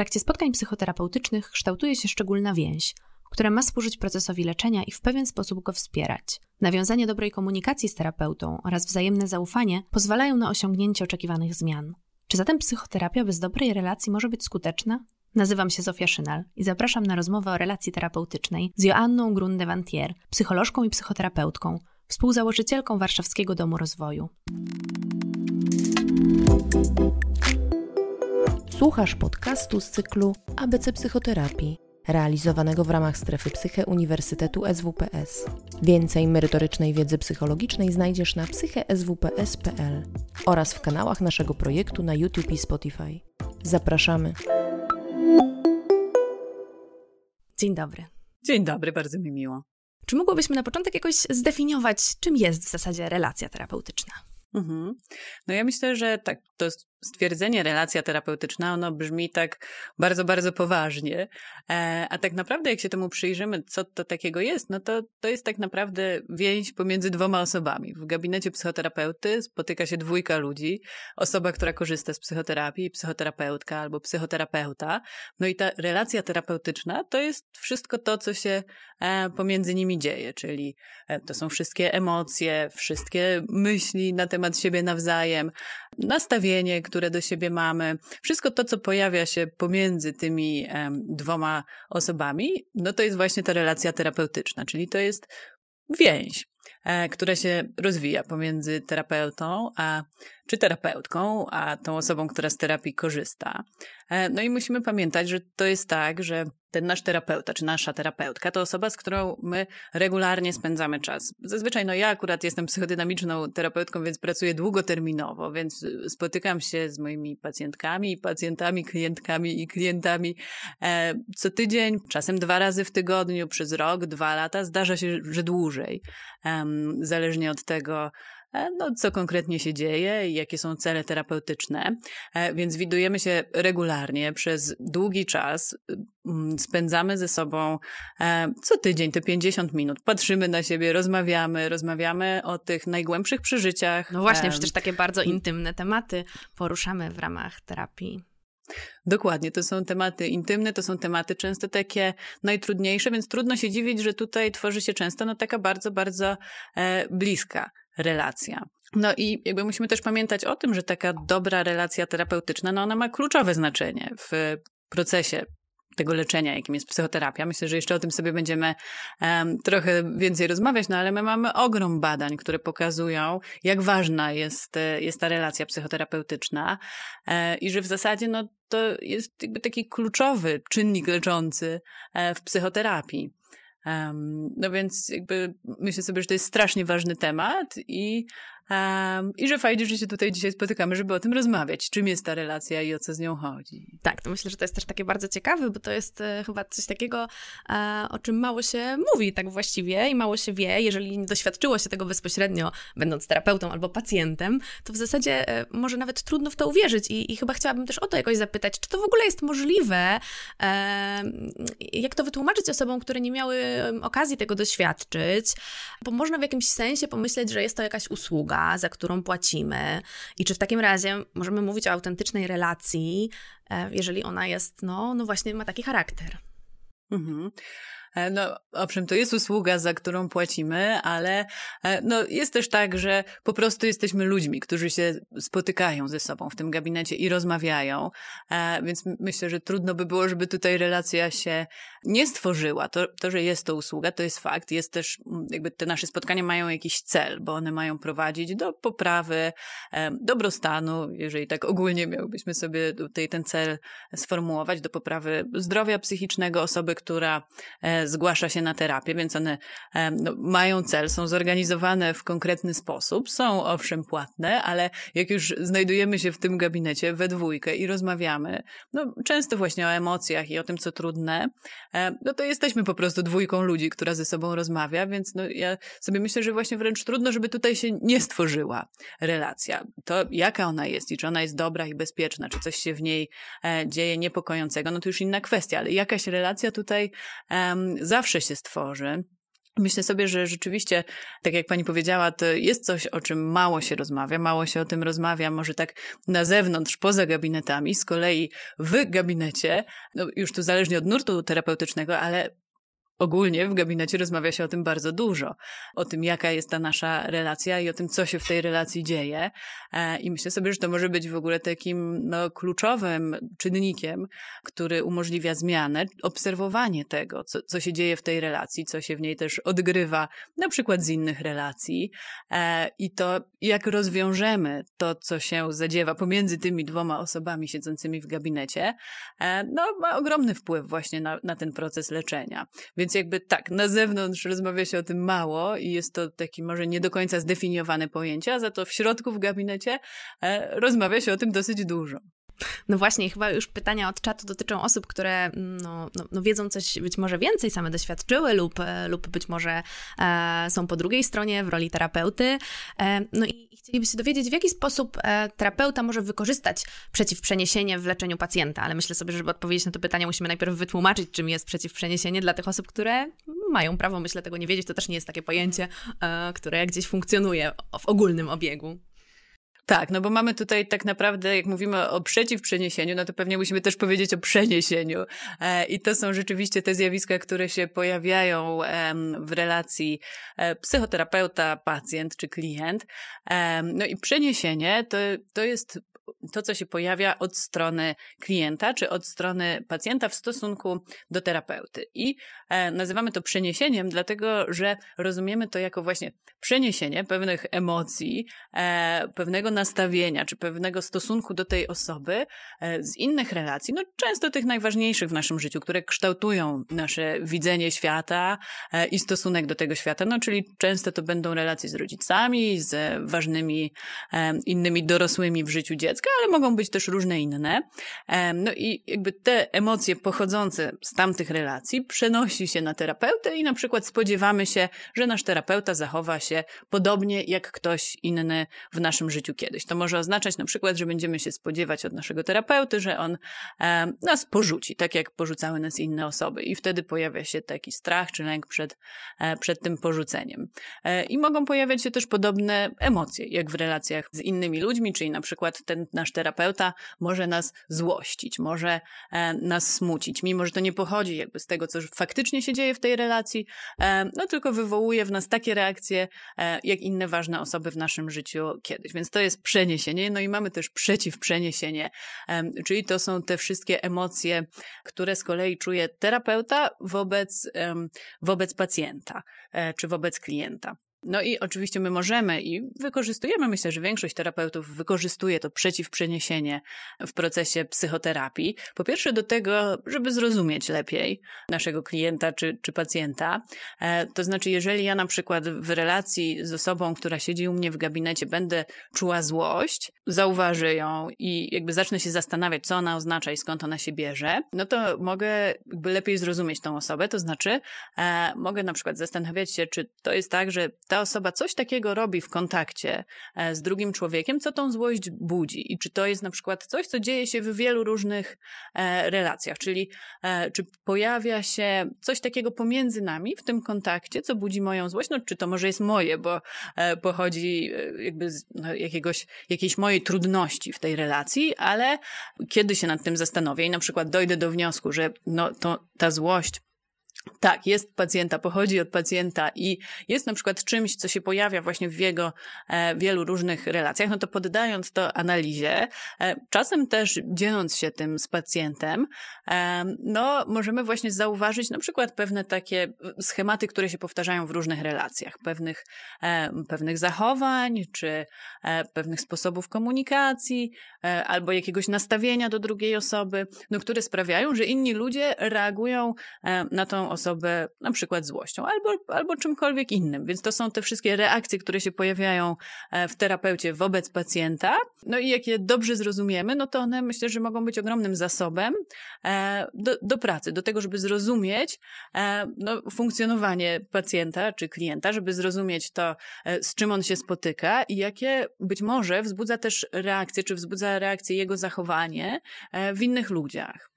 trakcie spotkań psychoterapeutycznych kształtuje się szczególna więź, która ma służyć procesowi leczenia i w pewien sposób go wspierać. Nawiązanie dobrej komunikacji z terapeutą oraz wzajemne zaufanie pozwalają na osiągnięcie oczekiwanych zmian. Czy zatem psychoterapia bez dobrej relacji może być skuteczna? Nazywam się Zofia Szynal i zapraszam na rozmowę o relacji terapeutycznej z Joanną Gruhn-Devantier, psycholożką i psychoterapeutką, współzałożycielką Warszawskiego Domu Rozwoju. Słuchasz podcastu z cyklu ABC Psychoterapii, realizowanego w ramach Strefy Psyche Uniwersytetu SWPS. Więcej merytorycznej wiedzy psychologicznej znajdziesz na psycheswps.pl oraz w kanałach naszego projektu na YouTube i Spotify. Zapraszamy! Dzień dobry. Dzień dobry, bardzo mi miło. Czy mogłybyśmy na początek jakoś zdefiniować, czym jest w zasadzie relacja terapeutyczna? No ja myślę, że tak, to stwierdzenie relacja terapeutyczna, ono brzmi tak bardzo, bardzo poważnie, a tak naprawdę jak się temu przyjrzymy, co to takiego jest, no to jest tak naprawdę więź pomiędzy dwoma osobami. W gabinecie psychoterapeuty spotyka się dwójka ludzi, osoba, która korzysta z psychoterapii, psychoterapeutka albo psychoterapeuta, no i ta relacja terapeutyczna to jest wszystko to, co się pomiędzy nimi dzieje, czyli to są wszystkie emocje, wszystkie myśli na temat siebie nawzajem, nastawienie, które do siebie mamy, wszystko to, co pojawia się pomiędzy tymi dwoma osobami, no to jest właśnie ta relacja terapeutyczna, czyli to jest więź, która się rozwija pomiędzy terapeutą czy terapeutką, a tą osobą, która z terapii korzysta. No i musimy pamiętać, że to jest tak, że ten nasz terapeuta czy nasza terapeutka to osoba, z którą my regularnie spędzamy czas. Zazwyczaj ja akurat jestem psychodynamiczną terapeutką, więc pracuję długoterminowo, więc spotykam się z moimi pacjentkami, pacjentami, klientkami i klientami co tydzień, czasem 2 razy w tygodniu, przez rok, 2 lata, zdarza się, że dłużej, zależnie od tego, co konkretnie się dzieje i jakie są cele terapeutyczne, więc widujemy się regularnie przez długi czas, spędzamy ze sobą co tydzień te 50 minut, patrzymy na siebie, rozmawiamy o tych najgłębszych przeżyciach. No właśnie, przecież takie bardzo intymne tematy poruszamy w ramach terapii. Dokładnie, to są tematy intymne, to są tematy często takie najtrudniejsze, więc trudno się dziwić, że tutaj tworzy się często taka bardzo, bardzo bliska relacja. No i musimy też pamiętać o tym, że taka dobra relacja terapeutyczna, ona ma kluczowe znaczenie w procesie tego leczenia, jakim jest psychoterapia. Myślę, że jeszcze o tym sobie będziemy trochę więcej rozmawiać, ale my mamy ogrom badań, które pokazują, jak ważna jest ta relacja psychoterapeutyczna i że w zasadzie to jest jakby taki kluczowy czynnik leczący w psychoterapii. No więc myślę sobie, że to jest strasznie ważny temat i że fajnie, że się tutaj dzisiaj spotykamy, żeby o tym rozmawiać, czym jest ta relacja i o co z nią chodzi. Tak, to myślę, że to jest też takie bardzo ciekawe, bo to jest chyba coś takiego, o czym mało się mówi tak właściwie i mało się wie. Jeżeli nie doświadczyło się tego bezpośrednio, będąc terapeutą albo pacjentem, to w zasadzie może nawet trudno w to uwierzyć i chyba chciałabym też o to jakoś zapytać, czy to w ogóle jest możliwe, jak to wytłumaczyć osobom, które nie miały okazji tego doświadczyć, bo można w jakimś sensie pomyśleć, że jest to jakaś usługa, za którą płacimy i czy w takim razie możemy mówić o autentycznej relacji, jeżeli ona jest, właśnie ma taki charakter. No, owszem, to jest usługa, za którą płacimy, ale jest też tak, że po prostu jesteśmy ludźmi, którzy się spotykają ze sobą w tym gabinecie i rozmawiają, więc myślę, że trudno by było, żeby tutaj relacja się nie stworzyła. To, że jest to usługa, to jest fakt. Jest też, te nasze spotkania mają jakiś cel, bo one mają prowadzić do poprawy dobrostanu, jeżeli tak ogólnie miałbyśmy sobie tutaj ten cel sformułować, do poprawy zdrowia psychicznego osoby, która zgłasza się na terapię, więc one mają cel, są zorganizowane w konkretny sposób, są owszem płatne, ale jak już znajdujemy się w tym gabinecie we dwójkę i rozmawiamy, często właśnie o emocjach i o tym, co trudne, to jesteśmy po prostu dwójką ludzi, która ze sobą rozmawia, więc ja sobie myślę, że właśnie wręcz trudno, żeby tutaj się nie stworzyła relacja. To jaka ona jest i czy ona jest dobra i bezpieczna, czy coś się w niej dzieje niepokojącego, to już inna kwestia, ale jakaś relacja tutaj zawsze się stworzy. Myślę sobie, że rzeczywiście, tak jak pani powiedziała, to jest coś, o czym mało się o tym rozmawia, może tak na zewnątrz, poza gabinetami, z kolei w gabinecie, no już tu zależnie od nurtu terapeutycznego, ale ogólnie w gabinecie rozmawia się o tym bardzo dużo, o tym, jaka jest ta nasza relacja i o tym, co się w tej relacji dzieje. I myślę sobie, że to może być w ogóle takim kluczowym czynnikiem, który umożliwia zmianę, obserwowanie tego, co się dzieje w tej relacji, co się w niej też odgrywa, na przykład z innych relacji. I to, jak rozwiążemy to, co się zadziewa pomiędzy tymi dwoma osobami siedzącymi w gabinecie, no ma ogromny wpływ właśnie na ten proces leczenia. Więc jakby tak, na zewnątrz rozmawia się o tym mało i jest to takie może nie do końca zdefiniowane pojęcie, a za to w środku w gabinecie rozmawia się o tym dosyć dużo. No właśnie, chyba już pytania od czatu dotyczą osób, które no wiedzą coś być może więcej, same doświadczyły lub być może są po drugiej stronie w roli terapeuty. I chcieliby się dowiedzieć, w jaki sposób terapeuta może wykorzystać przeciwprzeniesienie w leczeniu pacjenta. Ale myślę sobie, że żeby odpowiedzieć na to pytanie, musimy najpierw wytłumaczyć, czym jest przeciwprzeniesienie dla tych osób, które mają prawo, myślę, tego nie wiedzieć. To też nie jest takie pojęcie, które gdzieś funkcjonuje w ogólnym obiegu. Tak, no bo mamy tutaj tak naprawdę, jak mówimy o przeciwprzeniesieniu, no to pewnie musimy też powiedzieć o przeniesieniu. I to są rzeczywiście te zjawiska, które się pojawiają w relacji psychoterapeuta-pacjent czy klient. No i przeniesienie to jest to, co się pojawia od strony klienta czy od strony pacjenta w stosunku do terapeuty. I nazywamy to przeniesieniem, dlatego że rozumiemy to jako właśnie przeniesienie pewnych emocji, pewnego nastawienia czy pewnego stosunku do tej osoby z innych relacji, no często tych najważniejszych w naszym życiu, które kształtują nasze widzenie świata i stosunek do tego świata, no czyli często to będą relacje z rodzicami, z ważnymi innymi dorosłymi w życiu dziecka, ale mogą być też różne inne. No i jakby te emocje pochodzące z tamtych relacji przenosi się na terapeutę i na przykład spodziewamy się, że nasz terapeuta zachowa się podobnie jak ktoś inny w naszym życiu kiedyś. To może oznaczać na przykład, że będziemy się spodziewać od naszego terapeuty, że on nas porzuci, tak jak porzucały nas inne osoby i wtedy pojawia się taki strach czy lęk przed tym porzuceniem. I mogą pojawiać się też podobne emocje, jak w relacjach z innymi ludźmi, czyli na przykład ten nasz terapeuta może nas złościć, może nas smucić, mimo że to nie pochodzi jakby z tego, co faktycznie się dzieje w tej relacji, no tylko wywołuje w nas takie reakcje, jak inne ważne osoby w naszym życiu kiedyś. Więc to jest przeniesienie, no i mamy też przeciwprzeniesienie, czyli to są te wszystkie emocje, które z kolei czuje terapeuta wobec pacjenta czy wobec klienta. No i oczywiście my możemy i wykorzystujemy, myślę, że większość terapeutów wykorzystuje to przeciwprzeniesienie w procesie psychoterapii. Po pierwsze do tego, żeby zrozumieć lepiej naszego klienta czy pacjenta. To znaczy, jeżeli ja na przykład w relacji z osobą, która siedzi u mnie w gabinecie, będę czuła złość, zauważę ją i jakby zacznę się zastanawiać, co ona oznacza i skąd ona się bierze, no to mogę jakby lepiej zrozumieć tą osobę. To znaczy, mogę na przykład zastanawiać się, czy to jest tak, że ta osoba coś takiego robi w kontakcie z drugim człowiekiem, co tą złość budzi i czy to jest na przykład coś, co dzieje się w wielu różnych relacjach, czyli czy pojawia się coś takiego pomiędzy nami w tym kontakcie, co budzi moją złość, no czy to może jest moje, bo pochodzi jakby z jakiejś mojej trudności w tej relacji, ale kiedy się nad tym zastanowię i na przykład dojdę do wniosku, że ta złość tak, jest pacjenta, pochodzi od pacjenta i jest na przykład czymś, co się pojawia właśnie w jego wielu różnych relacjach, no to poddając to analizie, czasem też dzieląc się tym z pacjentem, no możemy właśnie zauważyć na przykład pewne takie schematy, które się powtarzają w różnych relacjach, pewnych zachowań, czy pewnych sposobów komunikacji, albo jakiegoś nastawienia do drugiej osoby, no które sprawiają, że inni ludzie reagują na tą osobę na przykład złością albo czymkolwiek innym. Więc to są te wszystkie reakcje, które się pojawiają w terapeucie wobec pacjenta. No i jak je dobrze zrozumiemy, no to one myślę, że mogą być ogromnym zasobem do pracy, do tego, żeby zrozumieć funkcjonowanie pacjenta czy klienta, żeby zrozumieć to, z czym on się spotyka i jakie być może wzbudza też reakcje, czy wzbudza reakcje jego zachowanie w innych ludziach.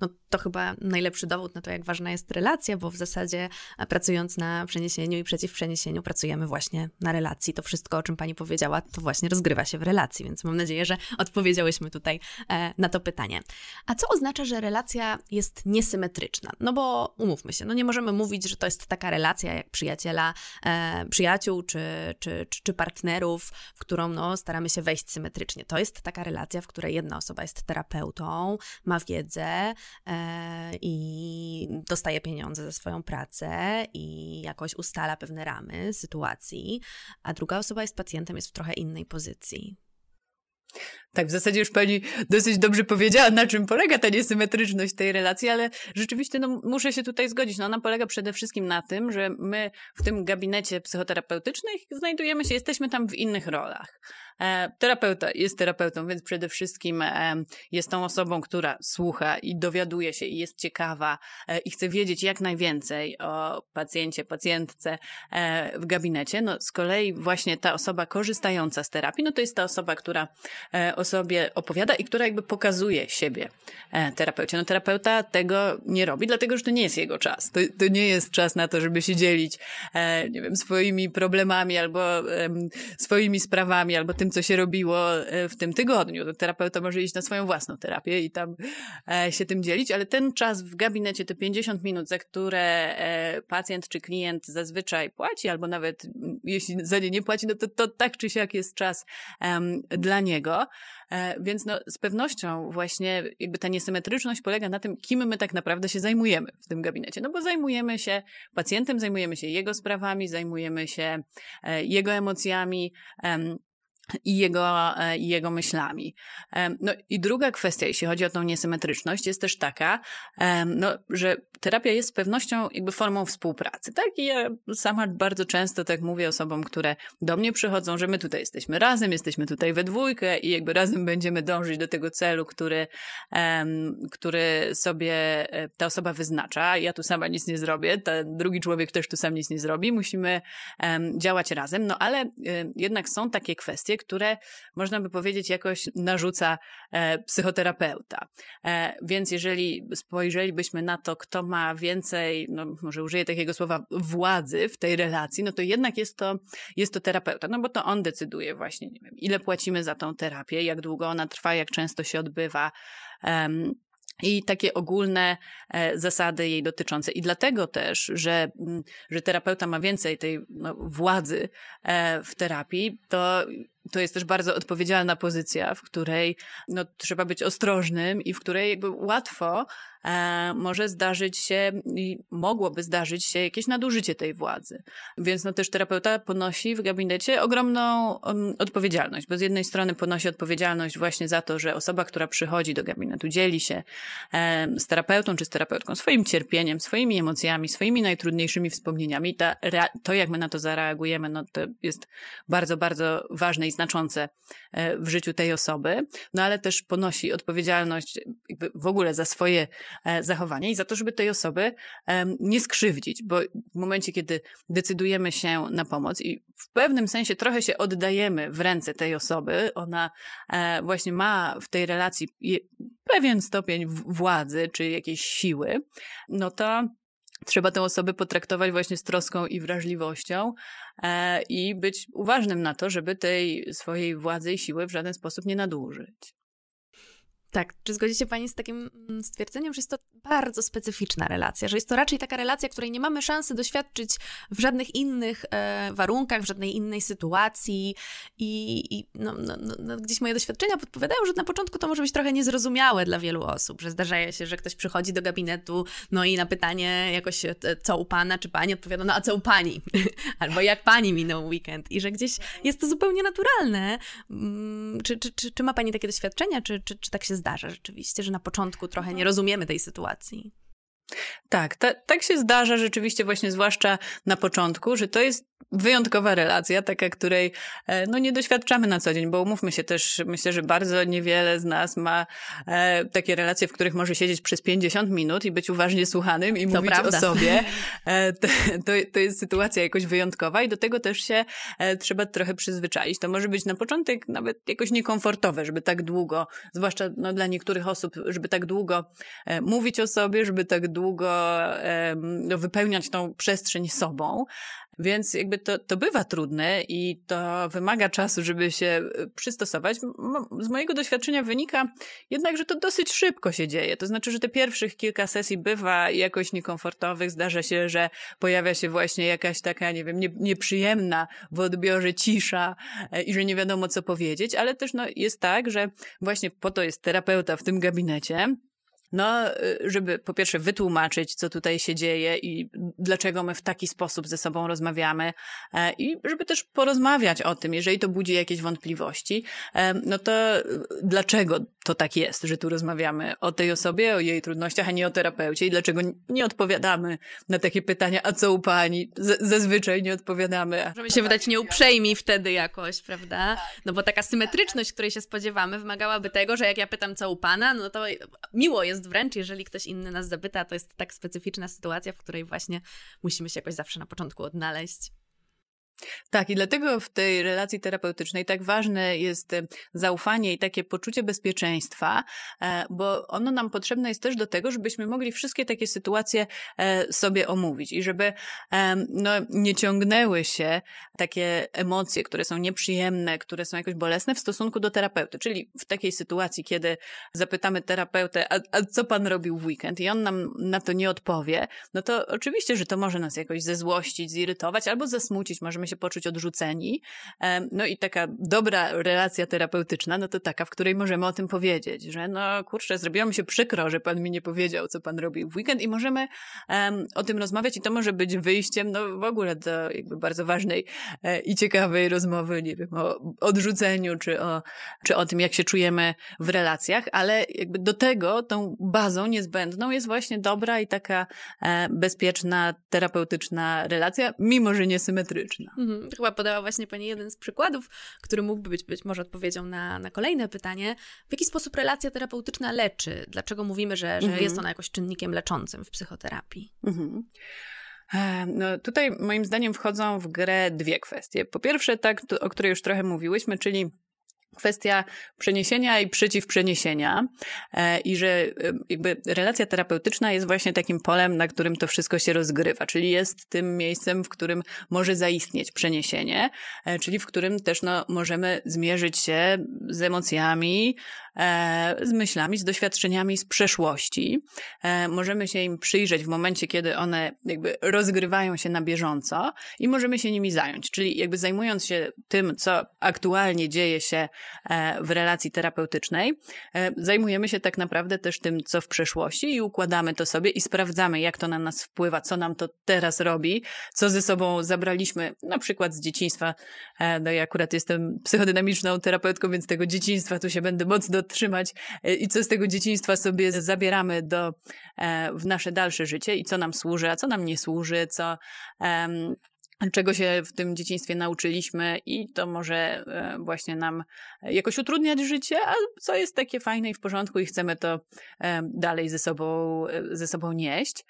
No to chyba najlepszy dowód na to, jak ważna jest relacja, bo w zasadzie pracując na przeniesieniu i przeciwprzeniesieniu pracujemy właśnie na relacji. To wszystko, o czym pani powiedziała, to właśnie rozgrywa się w relacji, więc mam nadzieję, że odpowiedziałyśmy tutaj na to pytanie. A co oznacza, że relacja jest niesymetryczna? No bo umówmy się, no nie możemy mówić, że to jest taka relacja jak przyjaciół czy partnerów, w którą no, staramy się wejść symetrycznie. To jest taka relacja, w której jedna osoba jest terapeutą, ma wiedzę i dostaje pieniądze za swoją pracę i jakoś ustala pewne ramy sytuacji, a druga osoba jest pacjentem, jest w trochę innej pozycji. Tak, w zasadzie już pani dosyć dobrze powiedziała, na czym polega ta niesymetryczność tej relacji, ale rzeczywiście no, muszę się tutaj zgodzić. No, ona polega przede wszystkim na tym, że my w tym gabinecie psychoterapeutycznym znajdujemy się, jesteśmy tam w innych rolach. Terapeuta jest terapeutą, więc przede wszystkim jest tą osobą, która słucha i dowiaduje się i jest ciekawa i chce wiedzieć jak najwięcej o pacjencie, pacjentce w gabinecie. No, z kolei właśnie ta osoba korzystająca z terapii, no to jest ta osoba, która o sobie opowiada i która jakby pokazuje siebie terapeucie. No terapeuta tego nie robi, dlatego że to nie jest jego czas. To nie jest czas na to, żeby się dzielić nie wiem, swoimi problemami albo swoimi sprawami, albo tym, co się robiło w tym tygodniu. No, terapeuta może iść na swoją własną terapię i tam się tym dzielić, ale ten czas w gabinecie, te 50 minut, za które pacjent czy klient zazwyczaj płaci, albo nawet jeśli za nie nie płaci, no to tak czy siak jest czas dla niego. Więc no, z pewnością właśnie jakby ta niesymetryczność polega na tym, kim my tak naprawdę się zajmujemy w tym gabinecie. No bo zajmujemy się pacjentem, zajmujemy się jego sprawami, zajmujemy się jego emocjami i jego myślami. No i druga kwestia, jeśli chodzi o tą niesymetryczność, jest też taka, no, że terapia jest z pewnością jakby formą współpracy, tak? I ja sama bardzo często tak mówię osobom, które do mnie przychodzą, że my tutaj jesteśmy tutaj we dwójkę i jakby razem będziemy dążyć do tego celu, który sobie ta osoba wyznacza. Ja tu sama nic nie zrobię, ten drugi człowiek też tu sam nic nie zrobi, musimy działać razem, no ale jednak są takie kwestie, które można by powiedzieć jakoś narzuca psychoterapeuta. Więc jeżeli spojrzelibyśmy na to, kto ma więcej, no może użyję takiego słowa, władzy w tej relacji, no to jednak jest to terapeuta, no bo to on decyduje właśnie, nie wiem, ile płacimy za tą terapię, jak długo ona trwa, jak często się odbywa, i takie ogólne zasady jej dotyczące. I dlatego też, że terapeuta ma więcej tej władzy w terapii, to jest też bardzo odpowiedzialna pozycja, w której no, trzeba być ostrożnym i w której jakby łatwo może zdarzyć się i mogłoby zdarzyć się jakieś nadużycie tej władzy. Więc no, też terapeuta ponosi w gabinecie ogromną odpowiedzialność, bo z jednej strony ponosi odpowiedzialność właśnie za to, że osoba, która przychodzi do gabinetu, dzieli się z terapeutą czy z terapeutką swoim cierpieniem, swoimi emocjami, swoimi najtrudniejszymi wspomnieniami. To jak my na to zareagujemy, no, to jest bardzo, bardzo ważne i znaczące w życiu tej osoby, no ale też ponosi odpowiedzialność jakby w ogóle za swoje zachowanie i za to, żeby tej osoby nie skrzywdzić, bo w momencie, kiedy decydujemy się na pomoc i w pewnym sensie trochę się oddajemy w ręce tej osoby, ona właśnie ma w tej relacji pewien stopień władzy czy jakiejś siły, no to trzeba tę osobę potraktować właśnie z troską i wrażliwością i być uważnym na to, żeby tej swojej władzy i siły w żaden sposób nie nadużyć. Tak, czy zgodzi się pani z takim stwierdzeniem, że jest to bardzo specyficzna relacja, że jest to raczej taka relacja, której nie mamy szansy doświadczyć w żadnych innych warunkach, w żadnej innej sytuacji i gdzieś moje doświadczenia podpowiadają, że na początku to może być trochę niezrozumiałe dla wielu osób, że zdarza się, że ktoś przychodzi do gabinetu, no i na pytanie jakoś co u pana czy pani odpowiada, no a co u pani? Albo jak pani minął weekend i że gdzieś jest to zupełnie naturalne. Czy ma pani takie doświadczenia, czy tak się zdarza rzeczywiście, że na początku trochę nie rozumiemy tej sytuacji? Tak, tak się zdarza rzeczywiście właśnie zwłaszcza na początku, że to jest wyjątkowa relacja, taka, której no nie doświadczamy na co dzień, bo umówmy się też, myślę, że bardzo niewiele z nas ma takie relacje, w których może siedzieć przez 50 minut i być uważnie słuchanym i to mówić prawda. O sobie. To jest sytuacja jakoś wyjątkowa i do tego też się trzeba trochę przyzwyczaić. To może być na początek nawet jakoś niekomfortowe, żeby tak długo, zwłaszcza no, dla niektórych osób, żeby tak długo mówić o sobie, żeby tak długo wypełniać tą przestrzeń sobą. Więc jakby to bywa trudne i to wymaga czasu, żeby się przystosować. Z mojego doświadczenia wynika jednak, że to dosyć szybko się dzieje. To znaczy, że te pierwszych kilka sesji bywa jakoś niekomfortowych. Zdarza się, że pojawia się właśnie jakaś taka, nie wiem, nieprzyjemna w odbiorze cisza i że nie wiadomo, co powiedzieć. Ale też no, jest tak, że właśnie po to jest terapeuta w tym gabinecie, no, żeby po pierwsze wytłumaczyć, co tutaj się dzieje i dlaczego my w taki sposób ze sobą rozmawiamy i żeby też porozmawiać o tym, jeżeli to budzi jakieś wątpliwości, no to dlaczego to tak jest, że tu rozmawiamy o tej osobie, o jej trudnościach, a nie o terapeucie i dlaczego nie odpowiadamy na takie pytania, a co u pani? Zazwyczaj nie odpowiadamy. Możemy się wydać nieuprzejmi wtedy jakoś, prawda? No bo taka symetryczność, której się spodziewamy, wymagałaby tego, że jak ja pytam, co u pana, no to miło jest wręcz, jeżeli ktoś inny nas zapyta, to jest tak specyficzna sytuacja, w której właśnie musimy się jakoś zawsze na początku odnaleźć. Tak, i dlatego w tej relacji terapeutycznej tak ważne jest zaufanie i takie poczucie bezpieczeństwa, bo ono nam potrzebne jest też do tego, żebyśmy mogli wszystkie takie sytuacje sobie omówić i żeby no, nie ciągnęły się takie emocje, które są nieprzyjemne, które są jakoś bolesne w stosunku do terapeuty, czyli w takiej sytuacji, kiedy zapytamy terapeutę, a co pan robił w weekend i on nam na to nie odpowie, no to oczywiście, że to może nas jakoś zezłościć, zirytować albo zasmucić, możemy się poczuć odrzuceni. No i taka dobra relacja terapeutyczna, no to taka, w której możemy o tym powiedzieć, że no kurczę, zrobiło mi się przykro, że pan mi nie powiedział, co pan robił w weekend i możemy o tym rozmawiać i to może być wyjściem no w ogóle do jakby bardzo ważnej i ciekawej rozmowy, nie wiem, o odrzuceniu, czy o tym, jak się czujemy w relacjach, ale jakby do tego tą bazą niezbędną jest właśnie dobra i taka bezpieczna, terapeutyczna relacja, mimo że niesymetryczna. Chyba podała właśnie pani jeden z przykładów, który mógłby być może odpowiedzią na kolejne pytanie. W jaki sposób relacja terapeutyczna leczy? Dlaczego mówimy, że jest ona jakoś czynnikiem leczącym w psychoterapii? No tutaj moim zdaniem wchodzą w grę dwie kwestie. Po pierwsze, o której już trochę mówiłyśmy, czyli kwestia przeniesienia i przeciwprzeniesienia i że jakby relacja terapeutyczna jest właśnie takim polem, na którym to wszystko się rozgrywa, czyli jest tym miejscem, w którym może zaistnieć przeniesienie, czyli w którym też no, możemy zmierzyć się z emocjami, z myślami, z doświadczeniami z przeszłości. Możemy się im przyjrzeć w momencie, kiedy one jakby rozgrywają się na bieżąco i możemy się nimi zająć, czyli jakby zajmując się tym, co aktualnie dzieje się w relacji terapeutycznej, zajmujemy się tak naprawdę też tym, co w przeszłości i układamy to sobie i sprawdzamy, jak to na nas wpływa, co nam to teraz robi, co ze sobą zabraliśmy, na przykład z dzieciństwa. No ja akurat jestem psychodynamiczną terapeutką, więc tego dzieciństwa tu się będę mocno trzymać i co z tego dzieciństwa sobie zabieramy w nasze dalsze życie i co nam służy, a co nam nie służy, czego się w tym dzieciństwie nauczyliśmy i to może właśnie nam jakoś utrudniać życie, a co jest takie fajne i w porządku i chcemy to dalej ze sobą nieść.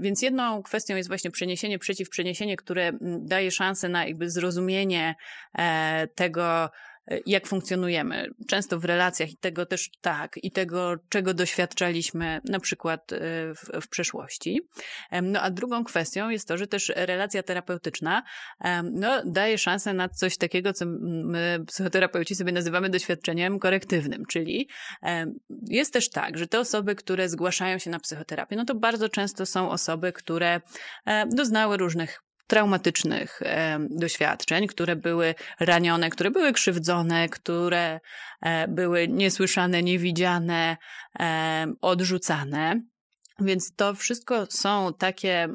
Więc jedną kwestią jest właśnie przeniesienie, przeciwprzeniesienie, które daje szansę na jakby zrozumienie tego, jak funkcjonujemy, często w relacjach i tego też tak, i tego, czego doświadczaliśmy na przykład w przeszłości. No a drugą kwestią jest to, że też relacja terapeutyczna no, daje szansę na coś takiego, co my psychoterapeuci sobie nazywamy doświadczeniem korektywnym, czyli jest też tak, że te osoby, które zgłaszają się na psychoterapię, no to bardzo często są osoby, które doznały różnych traumatycznych doświadczeń, które były ranione, które były krzywdzone, które były niesłyszane, niewidziane, odrzucane. Więc to wszystko są takie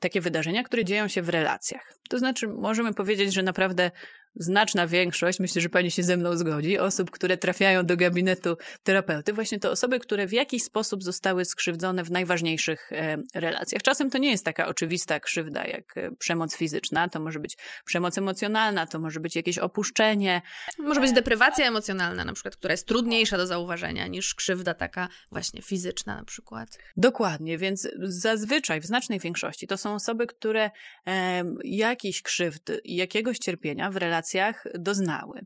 takie wydarzenia, które dzieją się w relacjach. To znaczy możemy powiedzieć, że naprawdę znaczna większość, myślę, że pani się ze mną zgodzi, osób, które trafiają do gabinetu terapeuty, właśnie to osoby, które w jakiś sposób zostały skrzywdzone w najważniejszych relacjach. Czasem to nie jest taka oczywista krzywda jak przemoc fizyczna, to może być przemoc emocjonalna, to może być jakieś opuszczenie. Może być deprywacja emocjonalna na przykład, która jest trudniejsza do zauważenia niż krzywda taka właśnie fizyczna na przykład. Dokładnie, więc zazwyczaj w znacznej większości to są osoby, które jakichś krzywd, jakiegoś cierpienia w relacjach doznały.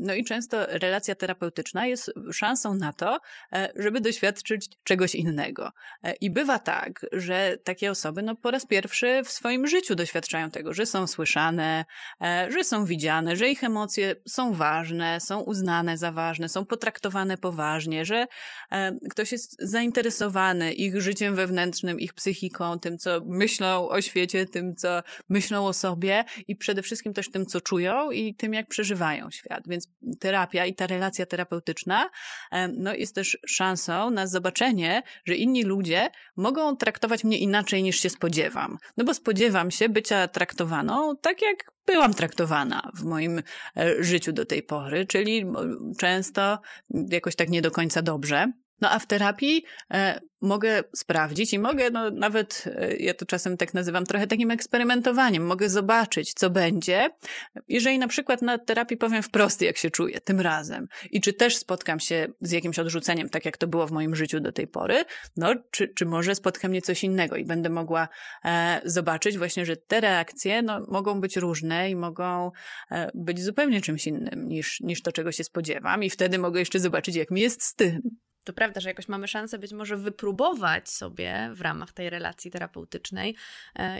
No i często relacja terapeutyczna jest szansą na to, żeby doświadczyć czegoś innego. I bywa tak, że takie osoby no, po raz pierwszy w swoim życiu doświadczają tego, że są słyszane, że są widziane, że ich emocje są ważne, są uznane za ważne, są potraktowane poważnie, że ktoś jest zainteresowany ich życiem wewnętrznym, ich psychiką, tym, co myślą o świecie, tym, co myślą o sobie i przede wszystkim też tym, co czują, i tym, jak przeżywają świat. Więc terapia i ta relacja terapeutyczna no, jest też szansą na zobaczenie, że inni ludzie mogą traktować mnie inaczej niż się spodziewam. No bo spodziewam się bycia traktowaną tak, jak byłam traktowana w moim życiu do tej pory, czyli często jakoś tak nie do końca dobrze. No a w terapii mogę sprawdzić i mogę, no nawet ja to czasem tak nazywam, trochę takim eksperymentowaniem. Mogę zobaczyć, co będzie, jeżeli na przykład na terapii powiem wprost, jak się czuję tym razem. I czy też spotkam się z jakimś odrzuceniem, tak jak to było w moim życiu do tej pory, no czy może spotka mnie coś innego i będę mogła zobaczyć właśnie, że te reakcje no, mogą być różne i mogą być zupełnie czymś innym niż to, czego się spodziewam. I wtedy mogę jeszcze zobaczyć, jak mi jest z tym. To prawda, że jakoś mamy szansę być może wypróbować sobie w ramach tej relacji terapeutycznej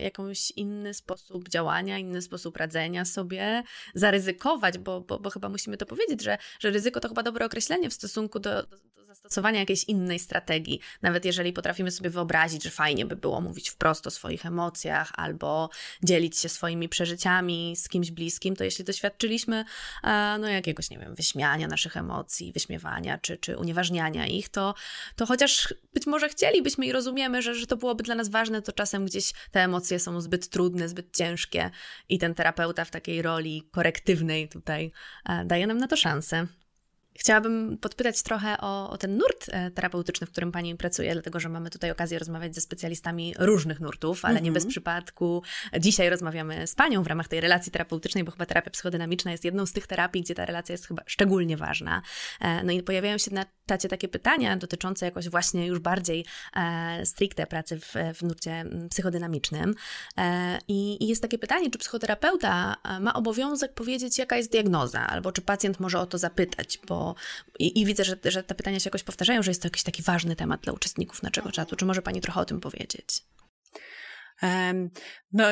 jakąś inny sposób działania, inny sposób radzenia sobie, zaryzykować, bo chyba musimy to powiedzieć, że ryzyko to chyba dobre określenie w stosunku do zastosowania jakiejś innej strategii. Nawet jeżeli potrafimy sobie wyobrazić, że fajnie by było mówić wprost o swoich emocjach albo dzielić się swoimi przeżyciami z kimś bliskim, to jeśli doświadczyliśmy no jakiegoś, nie wiem, wyśmiania naszych emocji, wyśmiewania czy unieważniania ich, to chociaż być może chcielibyśmy i rozumiemy, że to byłoby dla nas ważne, to czasem gdzieś te emocje są zbyt trudne, zbyt ciężkie i ten terapeuta w takiej roli korektywnej tutaj daje nam na to szansę. Chciałabym podpytać trochę o ten nurt terapeutyczny, w którym pani pracuje, dlatego że mamy tutaj okazję rozmawiać ze specjalistami różnych nurtów, ale nie bez przypadku. Dzisiaj rozmawiamy z panią w ramach tej relacji terapeutycznej, bo chyba terapia psychodynamiczna jest jedną z tych terapii, gdzie ta relacja jest chyba szczególnie ważna. No i pojawiają się na czacie takie pytania dotyczące jakoś właśnie już bardziej stricte pracy w nurcie psychodynamicznym. I jest takie pytanie, czy psychoterapeuta ma obowiązek powiedzieć, jaka jest diagnoza, albo czy pacjent może o to zapytać, bo widzę, że te pytania się jakoś powtarzają, że jest to jakiś taki ważny temat dla uczestników naszego czatu. Czy może pani trochę o tym powiedzieć? No,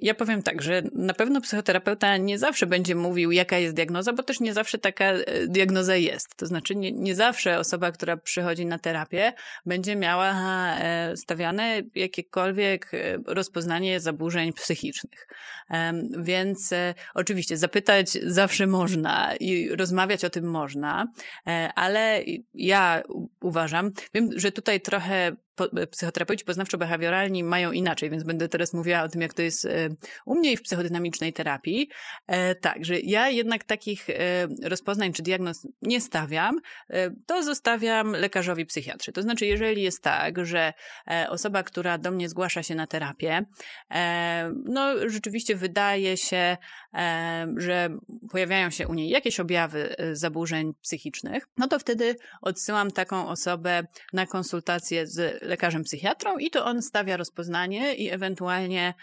ja powiem tak, że na pewno psychoterapeuta nie zawsze będzie mówił, jaka jest diagnoza, bo też nie zawsze taka diagnoza jest. To znaczy nie zawsze osoba, która przychodzi na terapię, będzie miała stawiane jakiekolwiek rozpoznanie zaburzeń psychicznych. Więc oczywiście zapytać zawsze można i rozmawiać o tym można, ale ja uważam, wiem, że tutaj trochę psychoterapeuci poznawczo-behawioralni mają inaczej, więc będę teraz mówiła o tym, jak to jest u mnie i w psychodynamicznej terapii. Tak, że ja jednak takich rozpoznań czy diagnoz nie stawiam, to zostawiam lekarzowi psychiatry. To znaczy, jeżeli jest tak, że osoba, która do mnie zgłasza się na terapię, no rzeczywiście wydaje się, że pojawiają się u niej jakieś objawy zaburzeń psychicznych, no to wtedy odsyłam taką osobę na konsultację z lekarzem psychiatrą i to on stawia rozpoznanie i ewentualnie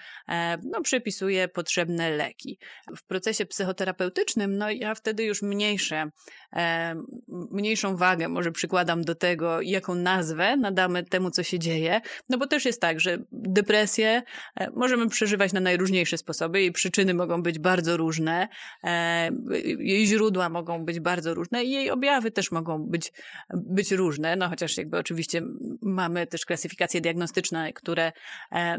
no, przepisuje potrzebne leki. W procesie psychoterapeutycznym no ja wtedy już mniejszą wagę może przykładam do tego, jaką nazwę nadamy temu, co się dzieje, no bo też jest tak, że depresję możemy przeżywać na najróżniejsze sposoby i przyczyny mogą być bardzo różne, jej źródła mogą być bardzo różne i jej objawy też mogą być różne, no chociaż jakby oczywiście Mamy też klasyfikacje diagnostyczne, które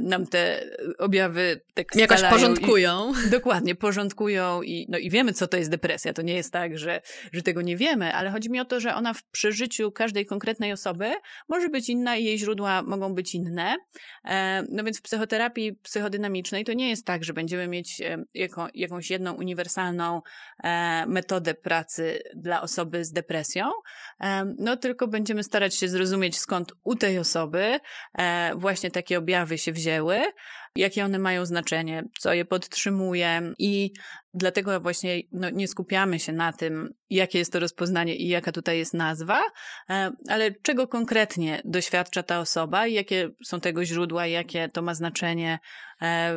nam te objawy tak jakoś porządkują. Dokładnie, porządkują i wiemy, co to jest depresja. To nie jest tak, że tego nie wiemy, ale chodzi mi o to, że ona w przeżyciu każdej konkretnej osoby może być inna i jej źródła mogą być inne. No więc w psychoterapii psychodynamicznej to nie jest tak, że będziemy mieć jakąś jedną uniwersalną metodę pracy dla osoby z depresją, no tylko będziemy starać się zrozumieć, skąd u tej osoby właśnie takie objawy się wzięły, jakie one mają znaczenie, co je podtrzymuje i dlatego właśnie nie skupiamy się na tym, jakie jest to rozpoznanie i jaka tutaj jest nazwa, ale czego konkretnie doświadcza ta osoba i jakie są tego źródła, jakie to ma znaczenie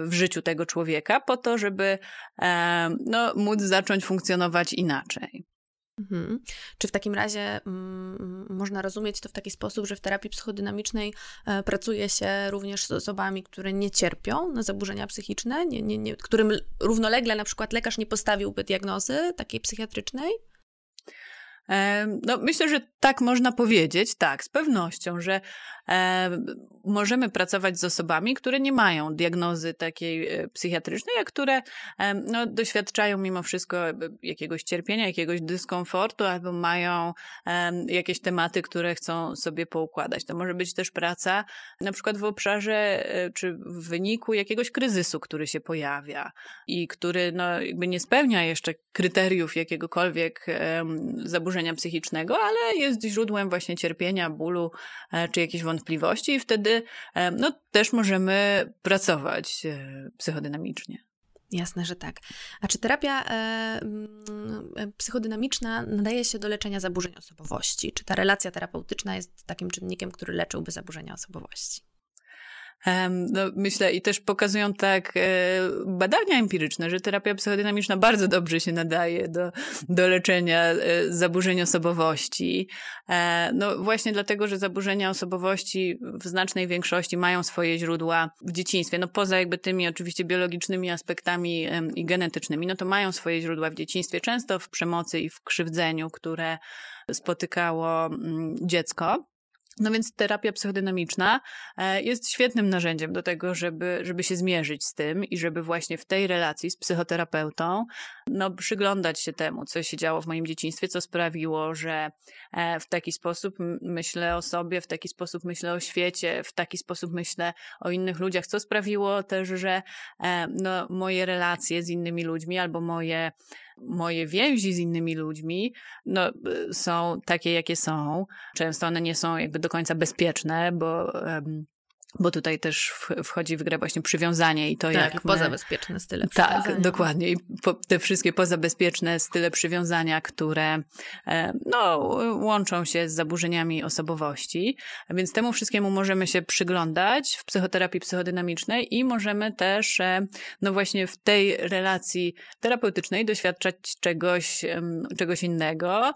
w życiu tego człowieka po to, żeby móc zacząć funkcjonować inaczej. Mhm. Czy w takim razie można rozumieć to w taki sposób, że w terapii psychodynamicznej pracuje się również z osobami, które nie cierpią na zaburzenia psychiczne, nie, którym równolegle na przykład lekarz nie postawiłby diagnozy takiej psychiatrycznej? No, myślę, że tak można powiedzieć, tak, z pewnością, że możemy pracować z osobami, które nie mają diagnozy takiej psychiatrycznej, a które doświadczają mimo wszystko jakiegoś cierpienia, jakiegoś dyskomfortu albo mają jakieś tematy, które chcą sobie poukładać. To może być też praca na przykład w obszarze czy w wyniku jakiegoś kryzysu, który się pojawia i który jakby nie spełnia jeszcze kryteriów jakiegokolwiek zaburzenia psychicznego, ale jest źródłem właśnie cierpienia, bólu czy jakichś wątpliwości i wtedy też możemy pracować psychodynamicznie. Jasne, że tak. A czy terapia psychodynamiczna nadaje się do leczenia zaburzeń osobowości? Czy ta relacja terapeutyczna jest takim czynnikiem, który leczyłby zaburzenia osobowości? Myślę i też pokazują tak badania empiryczne, że terapia psychodynamiczna bardzo dobrze się nadaje do leczenia zaburzeń osobowości. Właśnie dlatego, że zaburzenia osobowości w znacznej większości mają swoje źródła w dzieciństwie. Poza jakby tymi oczywiście biologicznymi aspektami i genetycznymi, to mają swoje źródła w dzieciństwie, często w przemocy i w krzywdzeniu, które spotykało dziecko. No więc terapia psychodynamiczna jest świetnym narzędziem do tego, żeby się zmierzyć z tym i żeby właśnie w tej relacji z psychoterapeutą przyglądać się temu, co się działo w moim dzieciństwie, co sprawiło, że w taki sposób myślę o sobie, w taki sposób myślę o świecie, w taki sposób myślę o innych ludziach, co sprawiło też, że moje relacje z innymi ludźmi albo moje więzi z innymi ludźmi są takie, jakie są. Często one nie są jakby do końca bezpieczne, bo tutaj też wchodzi w grę właśnie przywiązanie i to tak, jak pozabezpieczne style przywiązania. Tak, dokładnie. I te wszystkie pozabezpieczne style przywiązania, które łączą się z zaburzeniami osobowości. A więc temu wszystkiemu możemy się przyglądać w psychoterapii psychodynamicznej i możemy też właśnie w tej relacji terapeutycznej doświadczać czegoś innego.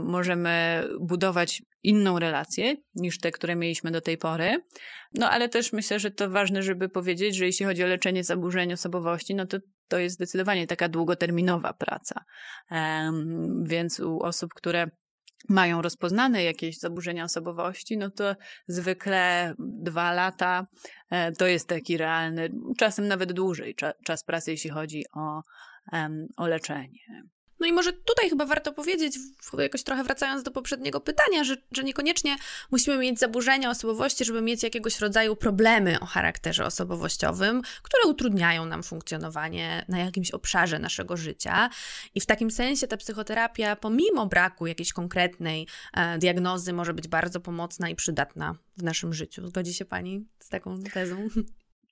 Możemy budować inną relację niż te, które mieliśmy do tej pory. Ale też myślę, że to ważne, żeby powiedzieć, że jeśli chodzi o leczenie zaburzeń osobowości, to jest zdecydowanie taka długoterminowa praca. Więc u osób, które mają rozpoznane jakieś zaburzenia osobowości, to zwykle 2 lata to jest taki realny, czasem nawet dłużej czas pracy, jeśli chodzi o leczenie. I może tutaj chyba warto powiedzieć, jakoś trochę wracając do poprzedniego pytania, że niekoniecznie musimy mieć zaburzenia osobowości, żeby mieć jakiegoś rodzaju problemy o charakterze osobowościowym, które utrudniają nam funkcjonowanie na jakimś obszarze naszego życia. I w takim sensie ta psychoterapia, pomimo braku jakiejś konkretnej diagnozy, może być bardzo pomocna i przydatna w naszym życiu. Zgodzi się Pani z taką tezą?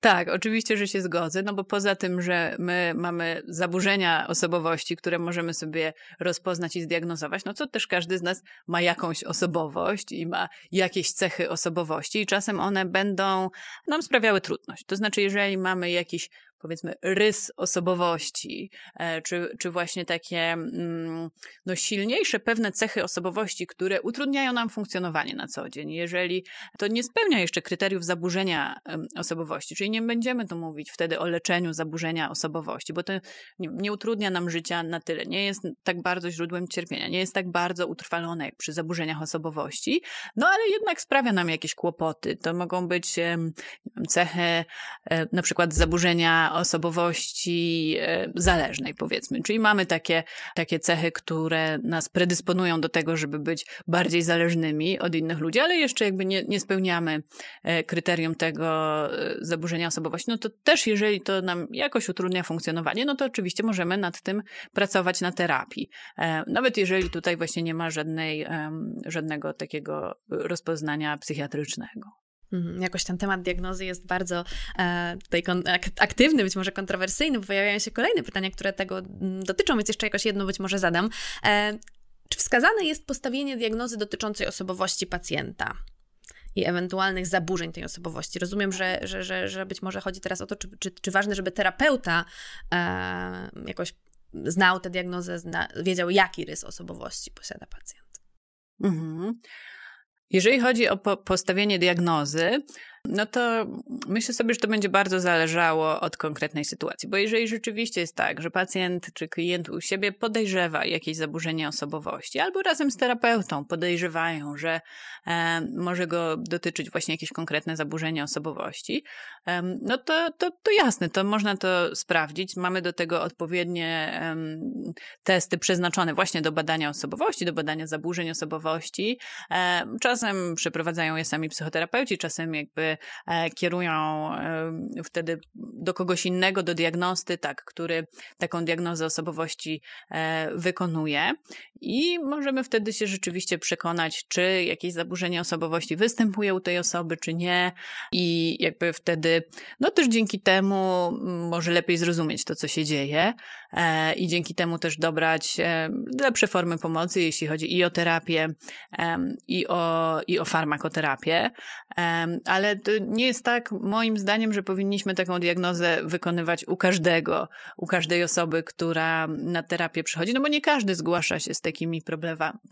Tak, oczywiście, że się zgodzę, bo poza tym, że my mamy zaburzenia osobowości, które możemy sobie rozpoznać i zdiagnozować, to też każdy z nas ma jakąś osobowość i ma jakieś cechy osobowości i czasem one będą nam sprawiały trudność. To znaczy, jeżeli mamy jakiś powiedzmy rys osobowości, czy właśnie takie no, silniejsze pewne cechy osobowości, które utrudniają nam funkcjonowanie na co dzień. Jeżeli to nie spełnia jeszcze kryteriów zaburzenia osobowości, czyli nie będziemy tu mówić wtedy o leczeniu zaburzenia osobowości, bo to nie utrudnia nam życia na tyle, nie jest tak bardzo źródłem cierpienia, nie jest tak bardzo utrwalone jak przy zaburzeniach osobowości, no ale jednak sprawia nam jakieś kłopoty. To mogą być cechy na przykład zaburzenia osobowości zależnej, powiedzmy. Czyli mamy takie cechy, które nas predysponują do tego, żeby być bardziej zależnymi od innych ludzi, ale jeszcze jakby nie spełniamy kryterium tego zaburzenia osobowości. No to też jeżeli to nam jakoś utrudnia funkcjonowanie, no to oczywiście możemy nad tym pracować na terapii. Nawet jeżeli tutaj właśnie nie ma żadnego takiego rozpoznania psychiatrycznego. Jakoś ten temat diagnozy jest bardzo tutaj aktywny, być może kontrowersyjny, bo pojawiają się kolejne pytania, które tego dotyczą, więc jeszcze jakoś jedno być może zadam. Czy wskazane jest postawienie diagnozy dotyczącej osobowości pacjenta i ewentualnych zaburzeń tej osobowości? Rozumiem, że być może chodzi teraz o to, czy ważne, żeby terapeuta jakoś znał tę diagnozę, wiedział, jaki rys osobowości posiada pacjent. Mhm. Jeżeli chodzi o postawienie diagnozy, no to myślę sobie, że to będzie bardzo zależało od konkretnej sytuacji, bo jeżeli rzeczywiście jest tak, że pacjent czy klient u siebie podejrzewa jakieś zaburzenie osobowości albo razem z terapeutą podejrzewają, że może go dotyczyć właśnie jakieś konkretne zaburzenie osobowości, no to jasne, to można to sprawdzić. Mamy do tego odpowiednie testy przeznaczone właśnie do badania osobowości, do badania zaburzeń osobowości. Czasem przeprowadzają je sami psychoterapeuci, czasem jakby kierują wtedy do kogoś innego, do diagnosty, tak, który taką diagnozę osobowości wykonuje i możemy wtedy się rzeczywiście przekonać, czy jakieś zaburzenie osobowości występuje u tej osoby, czy nie i jakby wtedy, no też dzięki temu może lepiej zrozumieć to, co się dzieje i dzięki temu też dobrać lepsze formy pomocy, jeśli chodzi i o terapię, i o farmakoterapię, ale to nie jest tak, moim zdaniem, że powinniśmy taką diagnozę wykonywać u każdej osoby, która na terapię przychodzi, no bo nie każdy zgłasza się z takimi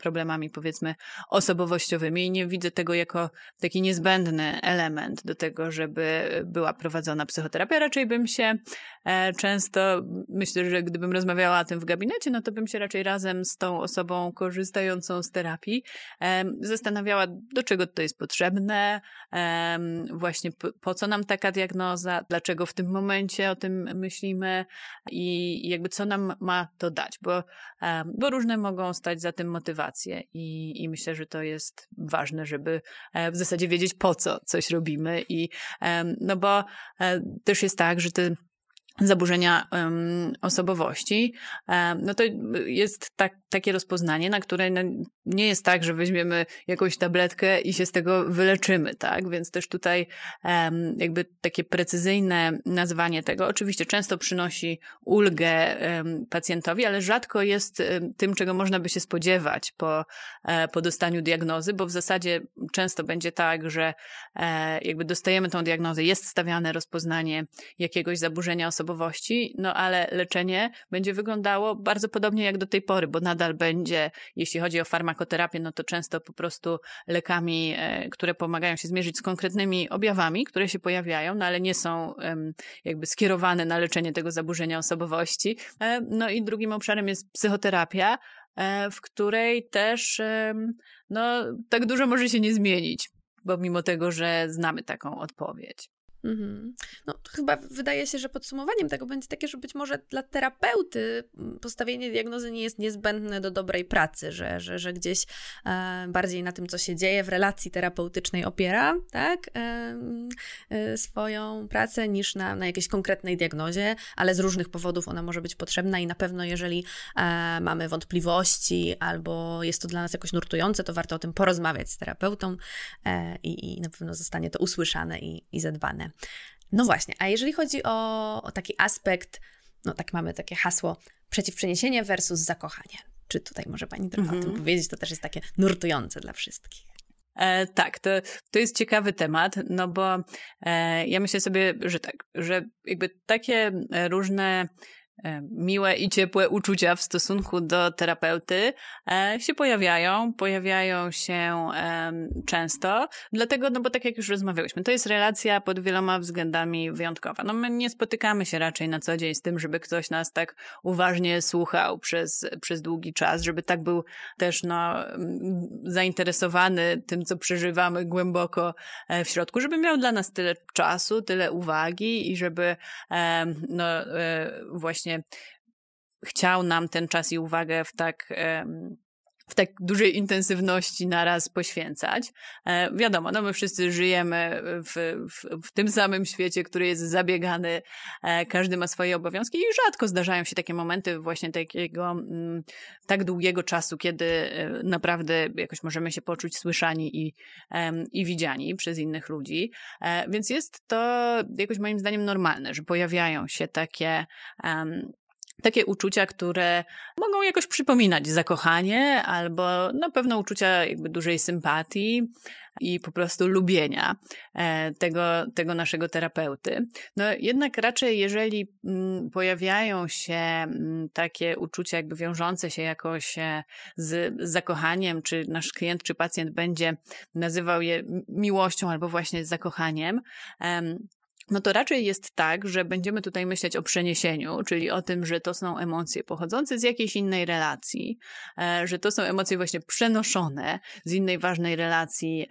problemami, powiedzmy, osobowościowymi i nie widzę tego jako taki niezbędny element do tego, żeby była prowadzona psychoterapia. Raczej bym się często, myślę, że gdybym rozmawiała o tym w gabinecie, no to bym się raczej razem z tą osobą korzystającą z terapii zastanawiała, do czego to jest potrzebne, właśnie po co nam taka diagnoza, dlaczego w tym momencie o tym myślimy i jakby co nam ma to dać, bo różne mogą stać za tym motywacje i myślę, że to jest ważne, żeby w zasadzie wiedzieć, po co coś robimy i no bo też jest tak, że te zaburzenia osobowości, no to jest takie rozpoznanie, na które nie jest tak, że weźmiemy jakąś tabletkę i się z tego wyleczymy, tak? Więc też tutaj jakby takie precyzyjne nazwanie tego oczywiście często przynosi ulgę pacjentowi, ale rzadko jest tym, czego można by się spodziewać po dostaniu diagnozy, bo w zasadzie często będzie tak, że jakby dostajemy tą diagnozę, jest stawiane rozpoznanie jakiegoś zaburzenia osobowości, no ale leczenie będzie wyglądało bardzo podobnie jak do tej pory, bo nadal będzie, jeśli chodzi o farmakoterapię, no to często po prostu lekami, które pomagają się zmierzyć z konkretnymi objawami, które się pojawiają, no ale nie są jakby skierowane na leczenie tego zaburzenia osobowości. No i drugim obszarem jest psychoterapia, w której też no tak dużo może się nie zmienić, bo mimo tego, że znamy taką odpowiedź. No chyba wydaje się, że podsumowaniem tego będzie takie, że być może dla terapeuty postawienie diagnozy nie jest niezbędne do dobrej pracy, że gdzieś bardziej na tym, co się dzieje w relacji terapeutycznej opiera, tak, swoją pracę niż na jakiejś konkretnej diagnozie, ale z różnych powodów ona może być potrzebna i na pewno jeżeli mamy wątpliwości albo jest to dla nas jakoś nurtujące, to warto o tym porozmawiać z terapeutą i na pewno zostanie to usłyszane i zadbane. No właśnie, a jeżeli chodzi o taki aspekt, no tak mamy takie hasło przeciwprzeniesienie versus zakochanie. Czy tutaj może Pani trochę o tym powiedzieć? To też jest takie nurtujące dla wszystkich. Tak, to jest ciekawy temat, no bo ja myślę sobie, że tak, że jakby takie różne miłe i ciepłe uczucia w stosunku do terapeuty się pojawiają się często, dlatego, no bo tak jak już rozmawiałyśmy, to jest relacja pod wieloma względami wyjątkowa. No my nie spotykamy się raczej na co dzień z tym, żeby ktoś nas tak uważnie słuchał przez długi czas, żeby tak był też zainteresowany tym, co przeżywamy głęboko w środku, żeby miał dla nas tyle czasu, tyle uwagi i żeby właśnie chciał nam ten czas i uwagę w tak dużej intensywności naraz poświęcać. Wiadomo, no my wszyscy żyjemy w tym samym świecie, który jest zabiegany, każdy ma swoje obowiązki i rzadko zdarzają się takie momenty właśnie takiego tak długiego czasu, kiedy naprawdę jakoś możemy się poczuć słyszani i widziani przez innych ludzi. Więc jest to jakoś moim zdaniem normalne, że pojawiają się takie uczucia, które mogą jakoś przypominać zakochanie albo no, pewne uczucia jakby dużej sympatii i po prostu lubienia tego naszego terapeuty. No jednak raczej jeżeli pojawiają się takie uczucia jakby wiążące się jakoś z zakochaniem, czy nasz klient czy pacjent będzie nazywał je miłością albo właśnie zakochaniem, no to raczej jest tak, że będziemy tutaj myśleć o przeniesieniu, czyli o tym, że to są emocje pochodzące z jakiejś innej relacji, że to są emocje właśnie przenoszone z innej ważnej relacji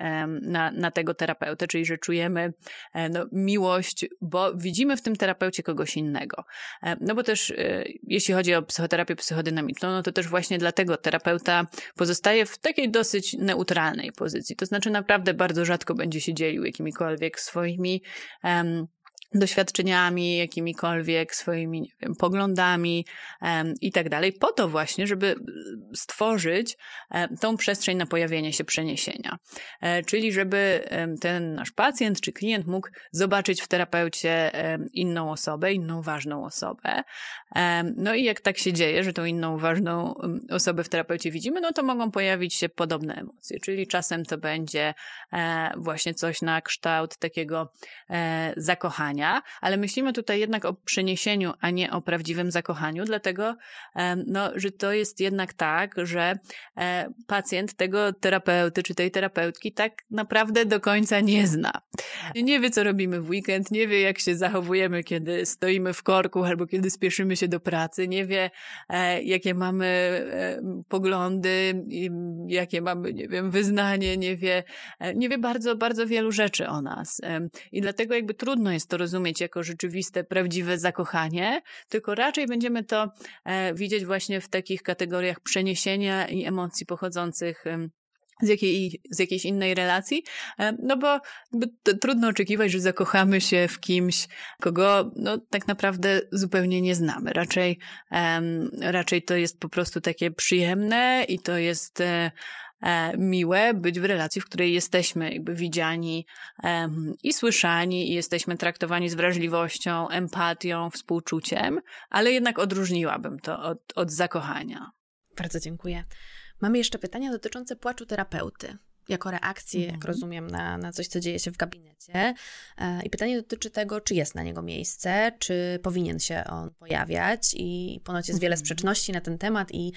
na tego terapeutę, czyli że czujemy miłość, bo widzimy w tym terapeucie kogoś innego. No bo też jeśli chodzi o psychoterapię psychodynamiczną, no to też właśnie dlatego terapeuta pozostaje w takiej dosyć neutralnej pozycji. To znaczy naprawdę bardzo rzadko będzie się dzielił jakimikolwiek swoimi doświadczeniami, jakimikolwiek swoimi poglądami i tak dalej, po to właśnie, żeby stworzyć tą przestrzeń na pojawienie się przeniesienia. Czyli żeby ten nasz pacjent czy klient mógł zobaczyć w terapeucie inną osobę, inną ważną osobę. No i jak tak się dzieje, że tą inną ważną osobę w terapeucie widzimy, no to mogą pojawić się podobne emocje, czyli czasem to będzie właśnie coś na kształt takiego zakochania, ale myślimy tutaj jednak o przeniesieniu, a nie o prawdziwym zakochaniu, dlatego, że to jest jednak tak, że pacjent tego terapeuty czy tej terapeutki tak naprawdę do końca nie zna. Nie wie, co robimy w weekend, nie wie, jak się zachowujemy, kiedy stoimy w korku albo kiedy spieszymy się do pracy, nie wie, jakie mamy poglądy, jakie mamy, nie wiem, wyznanie, nie wie bardzo, bardzo wielu rzeczy o nas. I dlatego jakby trudno jest to rozumieć jako rzeczywiste, prawdziwe zakochanie, tylko raczej będziemy to widzieć właśnie w takich kategoriach przeniesienia i emocji pochodzących z jakiejś innej relacji, no bo trudno oczekiwać, że zakochamy się w kimś, kogo tak naprawdę zupełnie nie znamy. Raczej to jest po prostu takie przyjemne i to jest miłe być w relacji, w której jesteśmy jakby widziani i słyszani i jesteśmy traktowani z wrażliwością, empatią, współczuciem, ale jednak odróżniłabym to od zakochania. Bardzo dziękuję. Mamy jeszcze pytania dotyczące płaczu terapeuty jako reakcji, jak rozumiem, na coś, co dzieje się w gabinecie. I pytanie dotyczy tego, czy jest na niego miejsce, czy powinien się on pojawiać i ponoć jest wiele sprzeczności na ten temat i